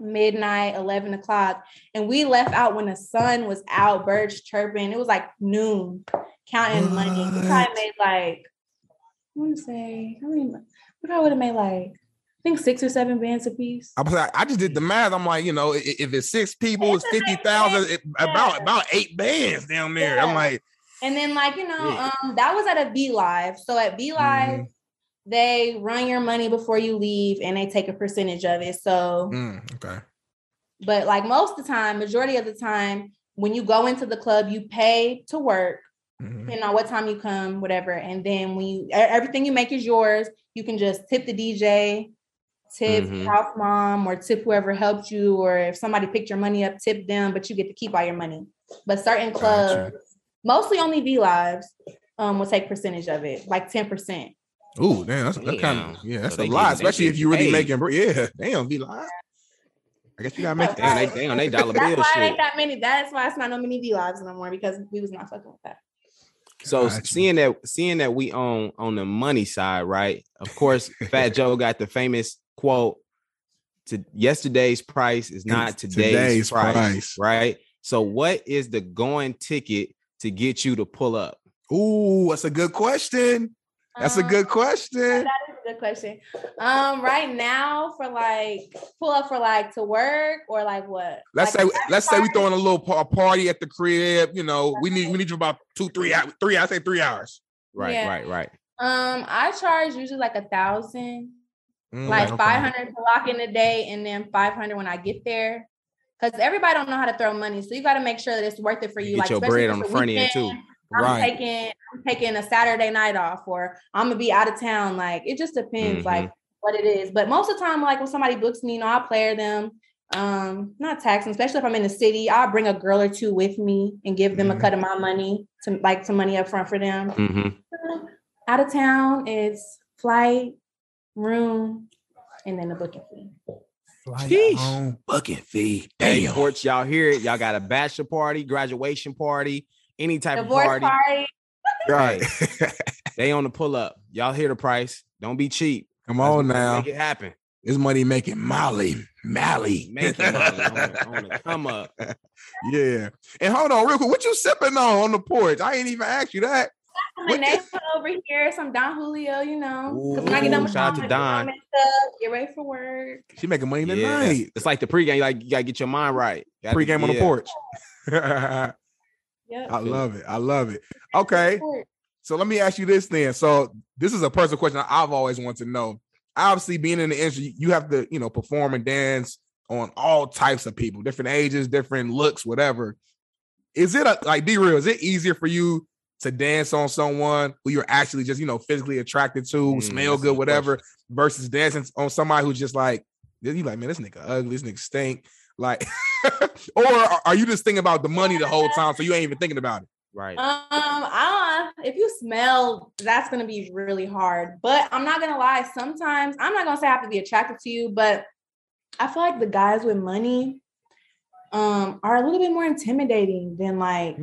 midnight, 11 o'clock, and we left out when the sun was out, birds chirping. It was like noon, counting money. We probably made like, I want to say, I mean, we probably would have made like, I think 6 or 7 bands a piece. I just did the math. I'm like, you know, if it's 6 people, it's 50,000, about 8 bands down there. Yeah. I'm like, and then like, you know, that was at a Be Live. So at Be Live, They run your money before you leave and they take a percentage of it. So, okay. But like most of the time, majority of the time, when you go into the club, you pay to work, depending on what time you come, whatever. And then when you, everything you make is yours. You can just tip the DJ, tip house mom, or tip whoever helped you. Or if somebody picked your money up, tip them, but you get to keep all your money. But certain clubs, mostly only Be Lives, will take percentage of it, like 10%. Ooh, damn, that's kind of, that's so a lot, especially if you really making, damn, Be Live. I guess you gotta make that. Damn, they dollar bill shit. That's why ain't that many. That's why it's not no many Be Lives no more, because we was not fucking with that. So seeing that we on the money side, right? Of course, Fat Joe got the famous quote: "To yesterday's price is not today's price." Right. So, what is the going ticket to get you to pull up? Ooh, that's a good question. That's a good question. That is a good question. Right now, for like pull up for like to work or like what? Let's like say let's say we throwing a little party at the crib. You know, that's we need you about 2-3 hours. 3 hours, I say 3 hours. Right. I charge usually like 1,000, like 500 to lock in the day, and then 500 when I get there. Because everybody don't know how to throw money, so you got to make sure that it's worth it for you. Get like your bread on the front end too. I'm taking a Saturday night off, or I'm gonna be out of town. Like it just depends, like what it is. But most of the time, like when somebody books me, you know, I'll player them. Not tax them, especially if I'm in the city. I'll bring a girl or two with me and give them a cut of my money to like some money up front for them. Out of town is flight, room, and then the booking fee. Booking fee. Damn. Of course, y'all hear it. Y'all got a bachelor party, graduation party. Any type of party. Right. They on the pull up. Y'all hear the price. Don't be cheap. Come on now. Make it happen. It's money making Mulli. Making Mulli on the come up. Yeah. And hold on real quick. What you sipping on the porch? I ain't even asked you that. Got some Napa over here. Some Don Julio, you know. Ooh, when I get done with shout out to Don. Get ready for work. She making money tonight. It's like the pregame. Like you got to get your mind right. Pregame on the porch. Yep. I love it. Okay. So let me ask you this then. So this is a personal question I've always wanted to know. Obviously, being in the industry, you have to, you know, perform and dance on all types of people, different ages, different looks, whatever. Is it be real? Is it easier for you to dance on someone who you're actually just, you know, physically attracted to, smell good, whatever, versus dancing on somebody who's just like, you like, man, this nigga ugly, this nigga stink. Like, or are you just thinking about the money the whole time, so you ain't even thinking about it? Right. If you smell, that's gonna be really hard. But I'm not gonna lie. Sometimes I'm not gonna say I have to be attracted to you, but I feel like the guys with money, are a little bit more intimidating than like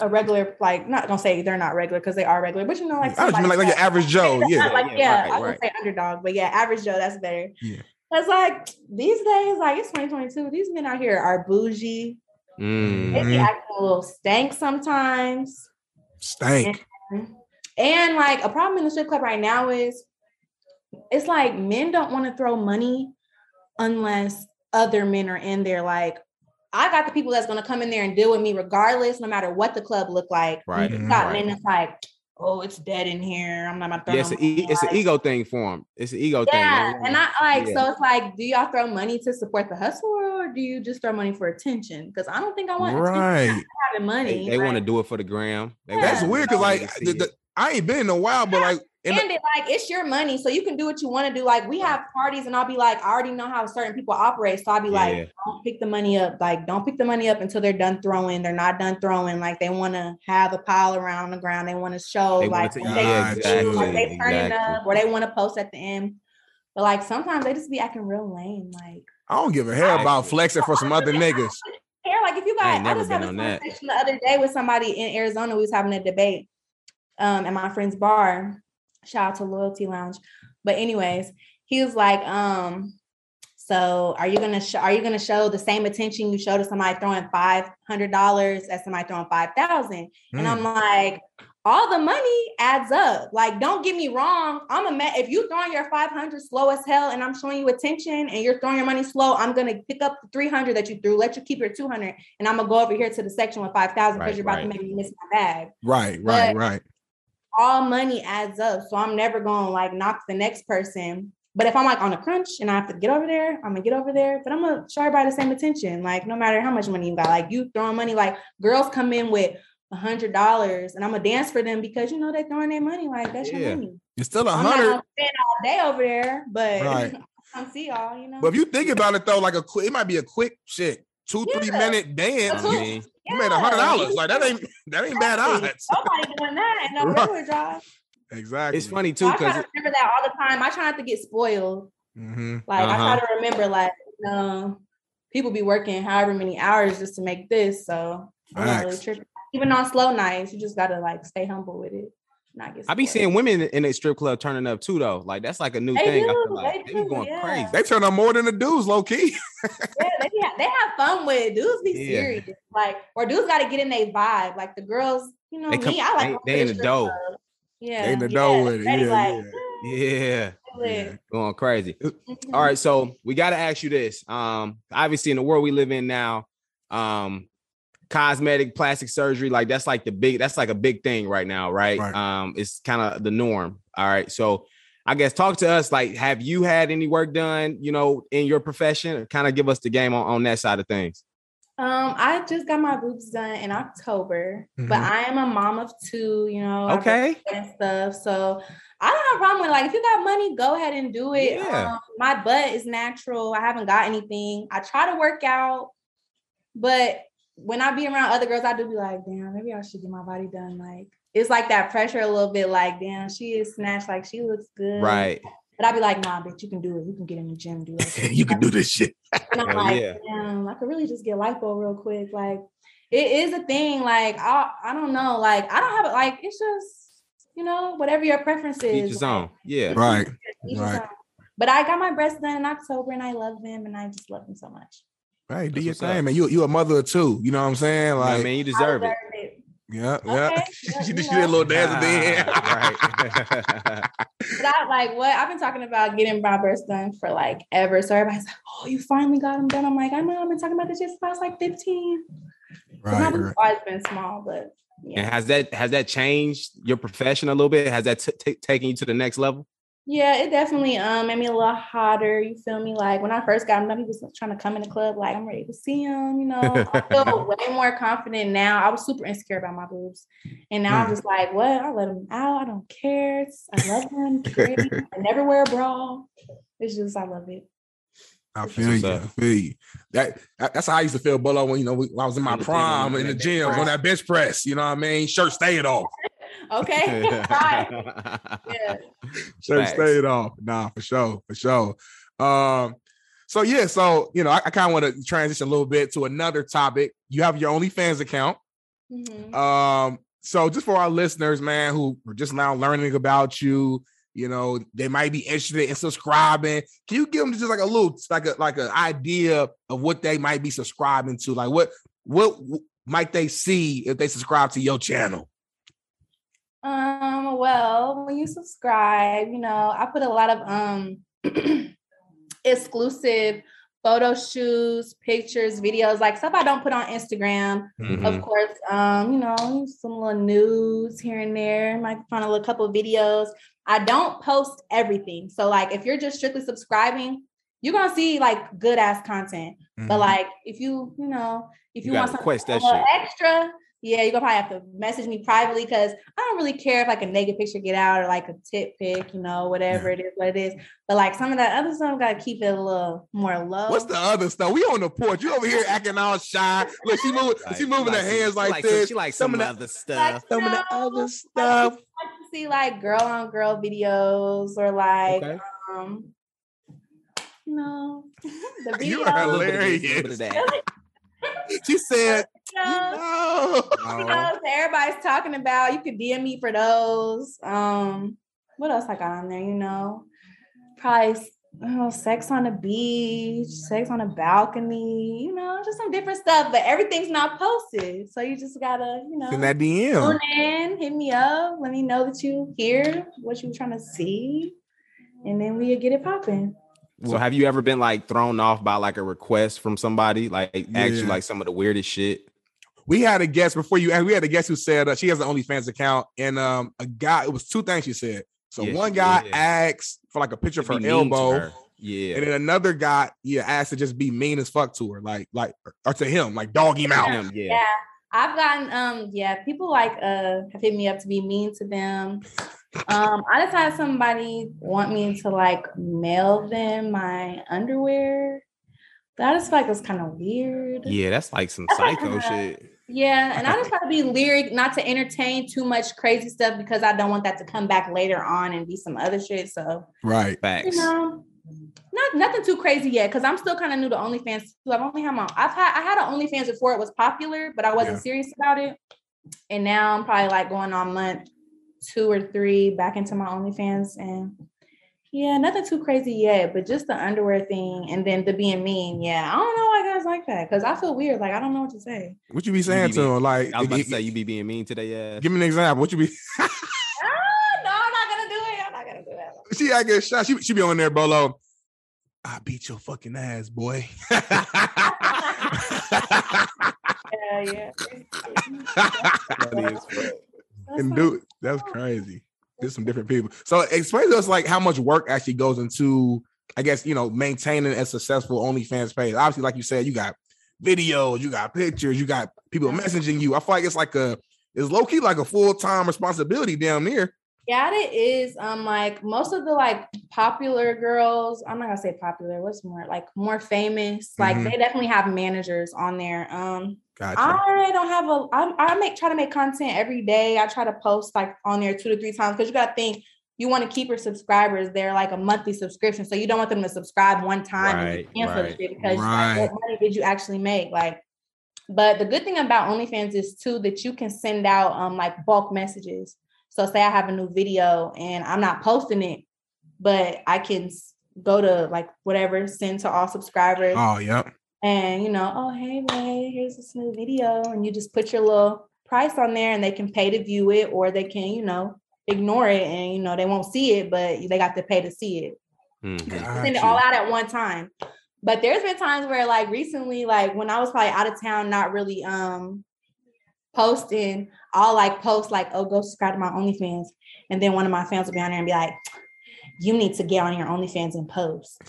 a regular. Like, not gonna say they're not regular because they are regular, but you know, like like your average Joe. I would say underdog, but yeah, average Joe. That's better. Yeah. Cause like these days, like it's 2022, these men out here are bougie. They be acting a little stank sometimes. And like a problem in the strip club right now is, it's like men don't want to throw money unless other men are in there. Like I got the people that's gonna come in there and deal with me regardless, no matter what the club look like. Right. You got men that's like, oh, it's dead in here. I'm not my throw. It's an ego thing for him. It's an ego thing. Yeah, and so it's like, do y'all throw money to support the hustle, or do you just throw money for attention? Because I don't think I want having money. They want to do it for the gram. That's weird because like I ain't been in a while, but like, it's your money, so you can do what you want to do. Like we have parties, and I'll be like, I already know how certain people operate, so I'll be like, don't pick the money up. Like don't pick the money up until they're done throwing. They're not done throwing. Like they want to have a pile around the ground. They want to show they turning up, or they want to post at the end. But like sometimes they just be acting real lame. Like I don't give a hell about flexing for some other niggas. Like if you guys, I just had a conversation the other day with somebody in Arizona. We was having a debate at my friend's bar. Shout out to Loyalty Lounge. But anyways, he was like, so are you gonna show the same attention you show to somebody throwing $500 as somebody throwing 5,000? And I'm like, all the money adds up. Like, don't get me wrong. If you throwing your 500 slow as hell and I'm showing you attention and you're throwing your money slow, I'm gonna pick up the 300 that you threw, let you keep your 200, and I'm gonna go over here to the section with 5,000 because you're about to make me miss my bag. Right. all money adds up. So I'm never going to like knock the next person. But if I'm like on a crunch and I have to get over there, I'm gonna get over there, but I'm gonna show everybody the same attention. Like no matter how much money you got, like you throwing money, like girls come in with $100 and I'm gonna dance for them because you know, they throwing their money. Like that's your money. It's still $100. I'm not spend all day over there, but right. I don't see y'all, you know? But if you think about it though, like it might be a quick shit, 2-3 minute dance. Yeah. You made $100. Like that ain't bad odds. Nobody doing that in no regular job. Exactly. It's funny too. So I try to remember that all the time. I try not to get spoiled. Mm-hmm. Like I try to remember, like people be working however many hours just to make this. So I'm not really tripping. Even on slow nights, you just gotta like stay humble with it. Not get spoiled. I be seeing women in a strip club turning up too, though. Like that's like a new thing. I feel like they be going crazy. They turn up more than the dudes, low key. They have fun with it. Dudes be serious. Like or dudes got to get in their vibe. Like the girls, you know me. I like they in the dough. Yeah, in the dough with it. Going crazy. Mm-hmm. All right, so we got to ask you this. Obviously, in the world we live in now, cosmetic plastic surgery, like that's like that's like a big thing right now, right? It's kind of the norm. All right, so I guess talk to us. Like, have you had any work done, you know, in your profession? Kind of give us the game on that side of things. I just got my boobs done in October, but I am a mom of two, you know, and stuff. So I don't have a problem with like, if you got money, go ahead and do it. Yeah. My butt is natural. I haven't got anything. I try to work out, but when I be around other girls, I do be like, damn, maybe I should get my body done. Like, it's like that pressure a little bit, like, damn, she is snatched. Like she looks good. Right. But I'd be like, nah, bitch, you can do it. You can get in the gym, do it. You can do this shit. And I'm damn, I could really just get lipo real quick. Like, it is a thing. Like, I don't know. Like, I don't have it. Like, it's just, you know, whatever your preference is. Each his own. Yeah. Right. Right. But I got my breasts done in October, and I love them, and I just love them so much. Right. Do your thing, man. You a mother of two. You know what I'm saying? Like, man, you deserve it. Yeah, yeah. She did a little dance at the end. Right. But I like what I've been talking about getting my breasts done for like ever. So everybody's like, "Oh, you finally got them done." I'm like, "I know. I've been talking about this since I was like 15." Right. My body's been small, but yeah. And has that changed your profession a little bit? Has that taken you to the next level? Yeah, it definitely made me a little hotter. You feel me? Like when I first got him, he was trying to come in the club. Like I'm ready to see him. You know, I feel way more confident now. I was super insecure about my boobs, and now I'm just like, what? I let him out. I don't care. I love him. I never wear a bra. It's just I love it. I feel you. That's how I used to feel, Bolo, when you know when I was in my prime in the gym on that bench press. You know what I mean? Shirt stayed off. Okay. Yeah. Sure, stay it off. Nah, for sure. So you know, I kind of want to transition a little bit to another topic. You have your OnlyFans account. Mm-hmm. So just for our listeners, man, who are just now learning about you, you know, they might be interested in subscribing. Can you give them just like a little, like an idea of what they might be subscribing to? Like what might they see if they subscribe to your channel? Well, when you subscribe, you know, I put a lot of exclusive photo shoots, pictures, videos, like stuff I don't put on Instagram. Mm-hmm. Of course, you know, some little nudes here and there. Might find a little couple videos. I don't post everything. So like if you're just strictly subscribing, you're gonna see like good ass content. Mm-hmm. But like if you want something a little extra. Yeah, you're gonna probably have to message me privately because I don't really care if like a naked picture get out or like a tit pic, you know, whatever it is, what it is. But like some of that other stuff, gotta keep it a little more low. What's the other stuff? We on the porch. You over here acting all shy. Look, she moving her hands like this. She like some of the other stuff. I like to see like girl on girl videos or like you know, the videos. You are hilarious. She said, you know, everybody's talking about. You could DM me for those. What else I got on there? You know, probably sex on the beach, sex on a balcony. You know, just some different stuff. But everything's not posted, so you just gotta, you know, send that DM. Tune in, hit me up. Let me know that you hear what you're trying to see, and then we'll get it popping. So have you ever been like thrown off by like a request from somebody, like actually like some of the weirdest shit? We had a guest before you, and we had a guest who said she has an OnlyFans account, and a guy. It was two things she said. So one guy asked for like a picture of her elbow, and then another guy asked to just be mean as fuck to her, like or to him, like dog him out. Yeah. I've gotten, people have hit me up to be mean to them. I just had somebody want me to mail them my underwear. But I just feel like it's kind of weird. Yeah, that's like some psycho shit. Yeah, and I just try to be lyric, not to entertain too much crazy stuff because I don't want that to come back later on and be some other shit. So right, facts. You know, nothing too crazy yet because I'm still kind of new to OnlyFans too. I had an OnlyFans before it was popular, but I wasn't serious about it. And now I'm probably going on month 2 or 3 back into my OnlyFans, and nothing too crazy yet, but just the underwear thing and then the being mean. Yeah, I don't know why guys like that because I feel weird. I don't know what to say. What you be saying to him? I was about to say you be being mean today. Yeah, give me an example. What you be? I'm not gonna do it. She, I get shot. She be on there, Bolo. I beat your fucking ass, boy. Yeah. And dude, that's crazy. There's some different people. So explain to us how much work actually goes into, I guess, maintaining a successful OnlyFans page. Obviously, like you said, you got videos, you got pictures, you got people messaging you. I feel like it's it's low key a full-time responsibility down there. Yeah, it is. Most of the popular girls, I'm not gonna say popular, what's more more famous, they definitely have managers on there. Gotcha. I don't have I try to make content every day. I try to post on there 2 to 3 times because you gotta think you want to keep your subscribers. They're a monthly subscription, so you don't want them to subscribe one time and cancel the shit because what money did you actually make? But the good thing about OnlyFans is too that you can send out bulk messages. So say I have a new video and I'm not posting it, but I can go to send to all subscribers. Oh, yep. And hey, Ray, here's this new video. And you just put your little price on there and they can pay to view it or they can, ignore it and, they won't see it, but they got to pay to see it. Send it all out at one time. But there's been times where recently, when I was probably out of town, not really, posting, I'll post oh, go subscribe to my OnlyFans, and then one of my fans will be on there and be like, you need to get on your OnlyFans and post,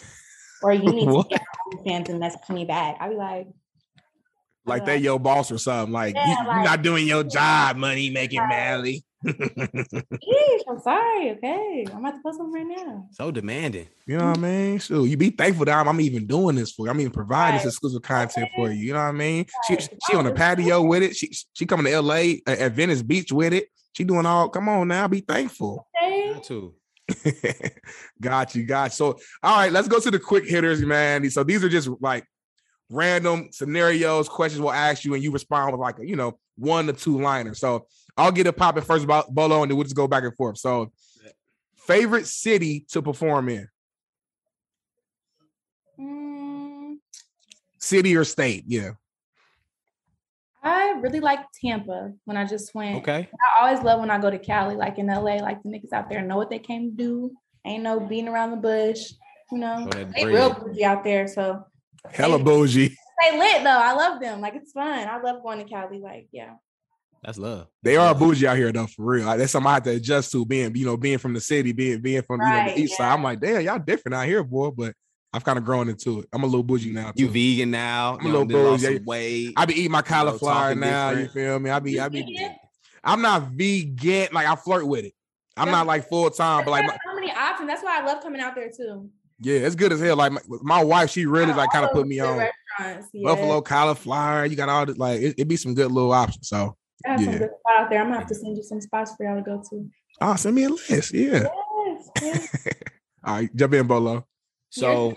or you need to get on OnlyFans and let's me back. I'll be like they your boss or something. You're not doing your job, Money Making Mulli. Eesh, I'm sorry. Okay, I'm about to post them right now. So demanding. You know what I mean? So you be thankful that I'm even doing this for you. I'm even providing this exclusive content for you. You know what I mean? She on the patio with it. She coming to LA at Venice Beach with it. She doing all. Come on now, be thankful. Okay. Me too. Got you. So all right, let's go to the quick hitters, man. So these are just random scenarios, questions we'll ask you, and you respond with 1 to 2 liners. So I'll get it popping first about Bolo, and then we'll just go back and forth. So, favorite city to perform in? City or state? Yeah. I really like Tampa when I just went. Okay. I always love when I go to Cali, in LA, the niggas out there know what they came to do. Ain't no beating around the bush, They real bougie out there, so. Hella bougie. They lit, though. I love them. It's fun. I love going to Cali, yeah. That's love. They are bougie out here though, for real. That's something I had to adjust to being from the city, being from the east side. I'm like, damn, y'all different out here, boy. But I've kind of grown into it. I'm a little bougie now. Too. You vegan now. I'm a little bougie. I be eating my cauliflower now. Different. You feel me? I be. I'm not vegan. I flirt with it. I'm not full time, but so many options. That's why I love coming out there too. Yeah, it's good as hell. My wife, she really kind of put me on buffalo cauliflower. You got all this. It be some good little options. So. I have some good spots out there. I'm gonna have to send you some spots for y'all to go to. Oh, send me a list. Yeah. Yes. All right, jump in, Bolo. So,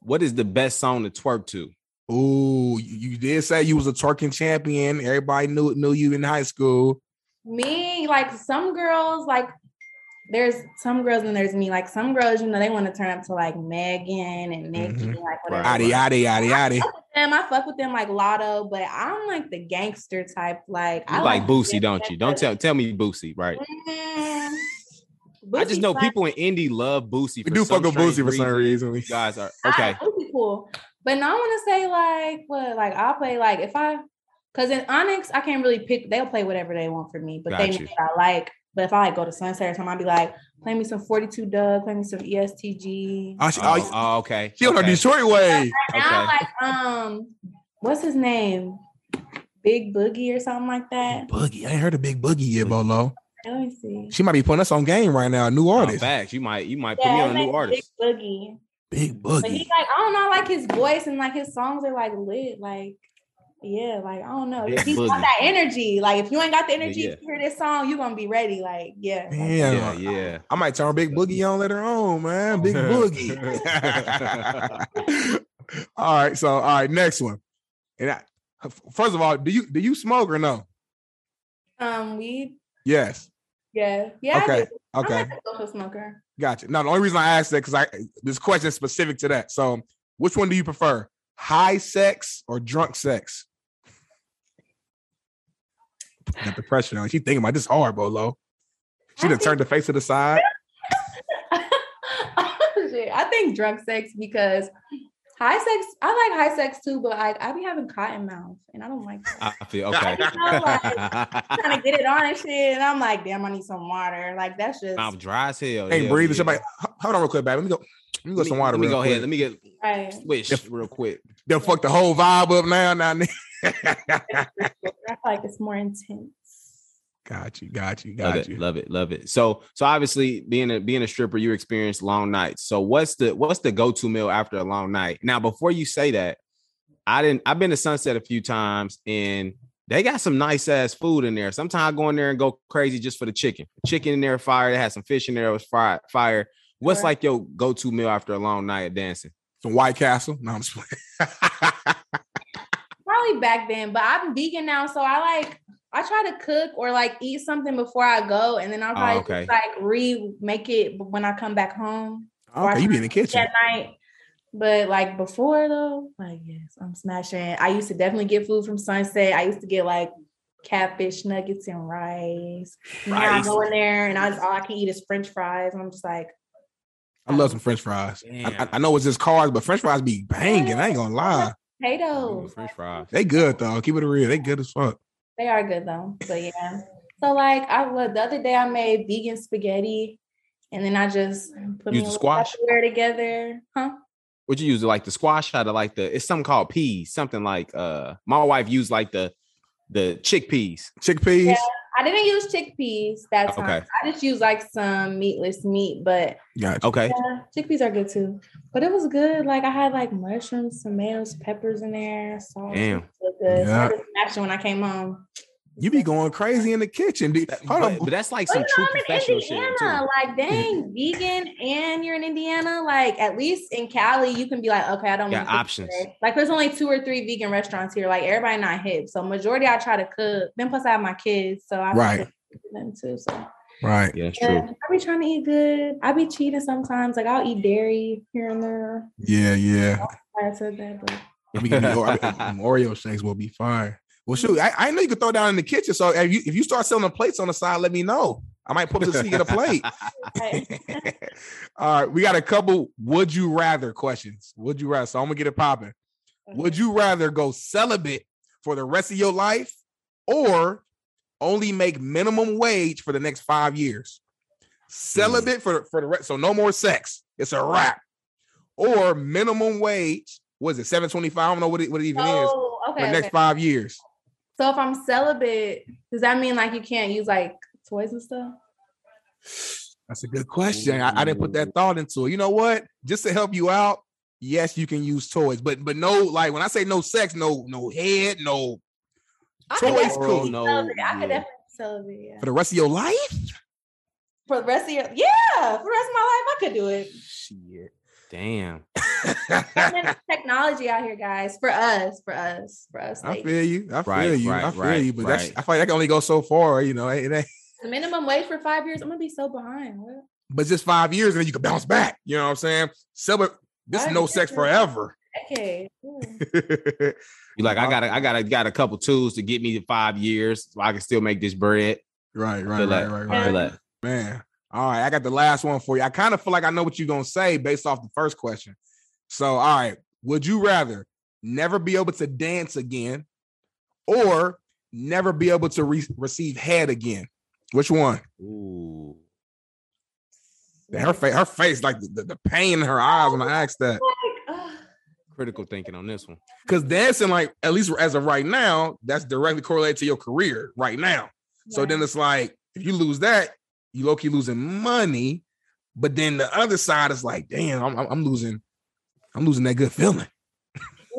what is the best song to twerk to? Ooh, you did say you was a twerking champion. Everybody knew you in high school. Me, some girls, there's some girls and there's me. Some girls, they want to turn up to Megan and Nikki, whatever. Addy. I fuck with them Lotto, but I'm the gangster type. You like Boosie, don't you? Don't tell me Boosie, right? Boosie, I just know people in Indy love Boosie. We do fuck with Boosie for some reason. You guys are okay. Boosie cool, but now I want to say I'll play if I Because in Onyx, I can't really pick. They'll play whatever they want for me, but they know what I like. But if I go to Sunset or something, I'll be like, play me some 42 Doug, play me some ESTG. Oh, okay. She on her Detroit way. Now, what's his name? Big Boogie or something like that. Boogie. I ain't heard of Big Boogie yet, Bolo. Let me see. She might be putting us on game right now, a new artist. Facts. You might put me on a new artist. Big Boogie. Big Boogie. But he's like, I don't know, like his voice and like his songs are like lit, like. Yeah, like I don't know. Big He's Boogie. Got that energy. Like if you ain't got the energy to hear this song, you gonna be ready. Like, yeah. I might turn Big Boogie on later on, man. Big Boogie. All right, next one. And first of all, do you smoke or no? Weed. Yes. Yeah. Okay. I'm not a social smoker. Gotcha. Now the only reason I asked that because this question is specific to that. So, which one do you prefer? High sex or drunk sex? Got the pressure on. She thinking about this hard, Bolo. She done turned the face to the side. I think drunk sex because high sex. I like high sex too, but I be having cotton mouth, and I don't like that. I feel okay. I'm trying to get it on and shit, and I'm like, damn, I need some water. Like that's just I'm dry as hell. Ain't breathing. Somebody, hold on real quick, babe. Let me go some water. Let me go ahead. Let me get swish real quick. They'll fuck the whole vibe up now. I feel like it's more intense. Got you. Love it. So obviously being a stripper, you experience long nights. So what's the go-to meal after a long night? Now, before you say that, I've been to Sunset a few times and they got some nice ass food in there. Sometimes I go in there and go crazy just for the chicken. Chicken in there, fire. They had some fish in there. It was fire. What's like your go-to meal after a long night of dancing? Some White Castle. No, I'm just playing. Probably back then, but I'm vegan now, so I try to cook or like eat something before I go, and then I'll probably just like remake it when I come back home. Okay, you be in the kitchen that night. But like before though, like yes, I'm smashing. I used to definitely get food from Sunset. I used to get like catfish nuggets and rice. Now I go in there and all I can eat is French fries, and I'm just like. I love some French fries. I know it's just carbs, but French fries be banging. I ain't gonna lie. Potatoes. French fries. They good though. Keep it real. They good as fuck. They are good though. But yeah. So like the other day I made vegan spaghetti, and then I just put me squash together. Huh? Would you use like the squash? How to like it's something called peas. Something like my wife used like the chickpeas. Chickpeas. Yeah. I didn't use chickpeas that time. Okay. I just used like some meatless meat, but chickpeas are good too. But it was good. Like I had like mushrooms, tomatoes, peppers in there. Sauce. Damn. Good. Yeah. So I just when I came home. You be going crazy in the kitchen, dude. But that's like some true professional shit too. Like dang, vegan and you're in Indiana. Like at least in Cali, you can be like, okay, I don't want options. Today. Like there's only 2 or 3 vegan restaurants here. Like everybody not hip, so majority I try to cook. Then plus I have my kids, so I cook for them too. So yeah, that's true. I be trying to eat good. I be cheating sometimes. Like I'll eat dairy here and there. Yeah. I said that, but Oreo shakes will be fine. Well, shoot, I know you could throw down in the kitchen. So if you start selling the plates on the side, let me know. I might put up to get a plate. All right, we got a couple would you rather questions. Would you rather? So I'm going to get it popping. Okay. Would you rather go celibate for the rest of your life or only make minimum wage for the next 5 years? Celibate for the rest. So no more sex. It's a wrap. Or minimum wage. What is it? $7.25? I don't know what it even is. Okay, for the next 5 years. So if I'm celibate, does that mean like you can't use like toys and stuff? That's a good question. I didn't put that thought into it. You know what? Just to help you out, yes, you can use toys, but no, like when I say no sex, no head, no toys. Cool. I could definitely celibate for the rest of your life. For the rest of my life, I could do it. Shit. Damn. Technology out here, guys. For us. I feel you. I feel you. But that's, I feel like that can only go so far. You know, it the minimum wage for 5 years. I'm gonna be so behind. What? But just 5 years, and then you can bounce back. You know what I'm saying? This is no sex forever. Okay. You're like, I got a couple tools to get me to 5 years, so I can still make this bread. Right. Man. All right, I got the last one for you. I kind of feel like I know what you're going to say based off the first question. So, all right, would you rather never be able to dance again or never be able to receive head again? Which one? Ooh. Her face, like the pain in her eyes when I asked that. Critical thinking on this one. Because dancing, like, at least as of right now, that's directly correlated to your career right now. Yeah. So then it's like, if you lose that, you low-key losing money. But then the other side is like, damn, I'm losing that good feeling.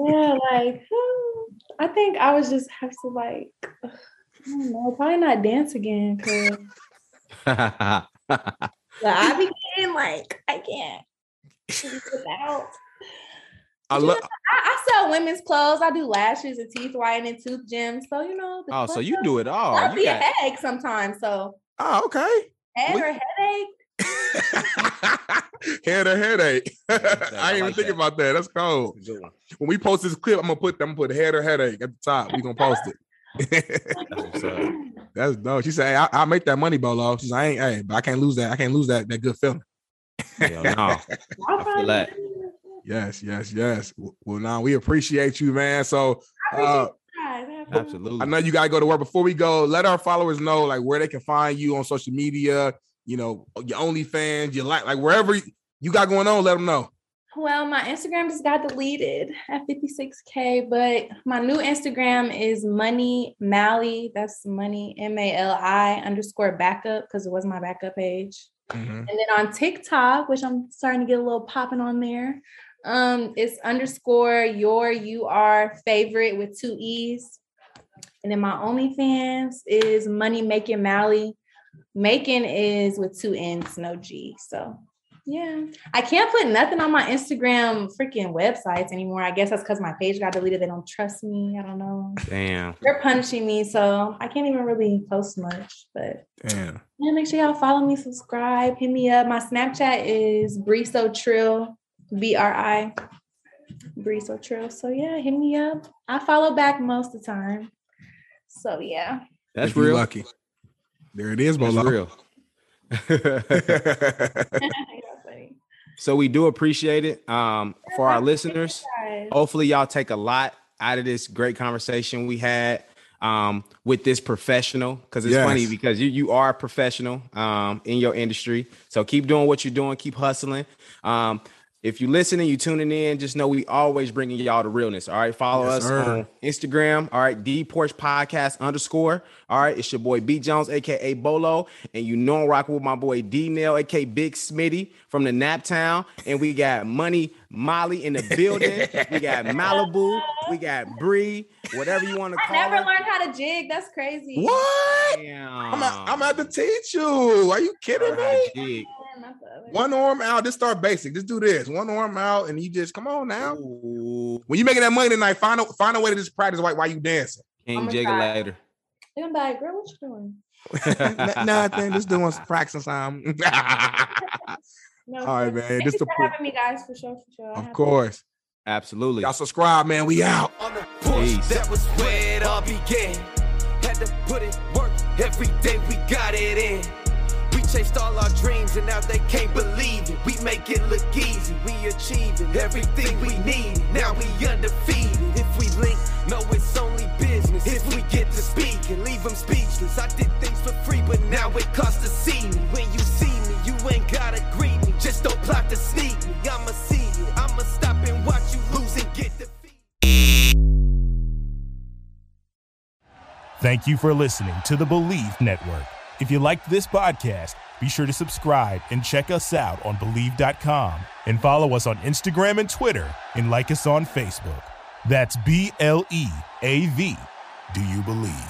Yeah, like, I think I would just have to, like, I don't know, probably not dance again. Because I be getting, like, I can't. I sell women's clothes. I do lashes and teeth whitening, tooth gyms. So, you know. Oh, so you do it all. I be a headache sometimes. So. Oh, okay. Head or headache. I ain't even thinking about that. That's cold. When we post this clip, I'm gonna put head or headache at the top. We're gonna post it. That's dope. She said, hey, I'll make that money, Bolo. She said, but I can't lose that. I can't lose that good feeling. Yeah, no. I feel that. Yes. Well, now we appreciate you, man. So, absolutely. I know you gotta go to work. Before we go, let our followers know like where they can find you on social media. You know, your OnlyFans, your like wherever you got going on. Let them know. Well, my Instagram just got deleted at 56K, but my new Instagram is Money Mulli. that's Money MALI_backup because it was my backup page. Mm-hmm. And then on TikTok, which I'm starting to get a little popping on there, it's _your favorite with 2 E's. And then my OnlyFans is Money Making Mulli. Making is with 2 N's, no G. So yeah, I can't put nothing on my Instagram freaking websites anymore. I guess that's because my page got deleted. They don't trust me. I don't know. Damn. They're punishing me, so I can't even really post much. But damn. Yeah, make sure y'all follow me, subscribe, hit me up. My Snapchat is BrisoTrill, BRI. BrisoTrill. So yeah, hit me up. I follow back most of the time. So yeah. That's real lucky. There it is, Bolo. Real. So we do appreciate it. For our listeners, hopefully y'all take a lot out of this great conversation we had with this professional, because it's funny because you are a professional in your industry. So keep doing what you're doing. Keep hustling. If you're listening, you tuning in, just know we always bringing y'all the realness. All right. Follow us on Instagram. All right. ThePorchPodcast _ All right. It's your boy B Jones, a.k.a. Bolo. And you know I'm rocking with my boy D Nail, a.k.a. Big Smitty from the Naptown. And we got Money Mulli in the building. We got Malibu. We got Bree. Whatever you want to call it. I never learned how to jig. That's crazy. What? I'm about to teach you. Are you kidding me? One arm out. Just start basic. Just do this. One arm out, and you just come on now. Ooh. When you making that money tonight, find a way to just practice while you dancing. Can't jiggle later. They're gonna be like, girl, what you doing? Nothing. Just doing some practice time. All right, man. Thank you for having me, guys. For sure. Of course. Absolutely. Y'all subscribe, man. We out. On the push, that was where it all began. Had to put it work every day. We got it in. Chased all our dreams and now they can't believe it. We make it look easy. We achieving everything we need. Now we undefeated. If we link, no, it's only business. If we get to speak and leave them speechless. I did things for free, but now it costs to see me. When you see me, you ain't gotta greet me. Just don't plot to sneak me. I'ma see it. I'ma stop and watch you lose and get defeated. Thank you for listening to the Believe Network. If you liked this podcast, be sure to subscribe and check us out on Believe.com and follow us on Instagram and Twitter and like us on Facebook. That's BLEAV. Do you believe?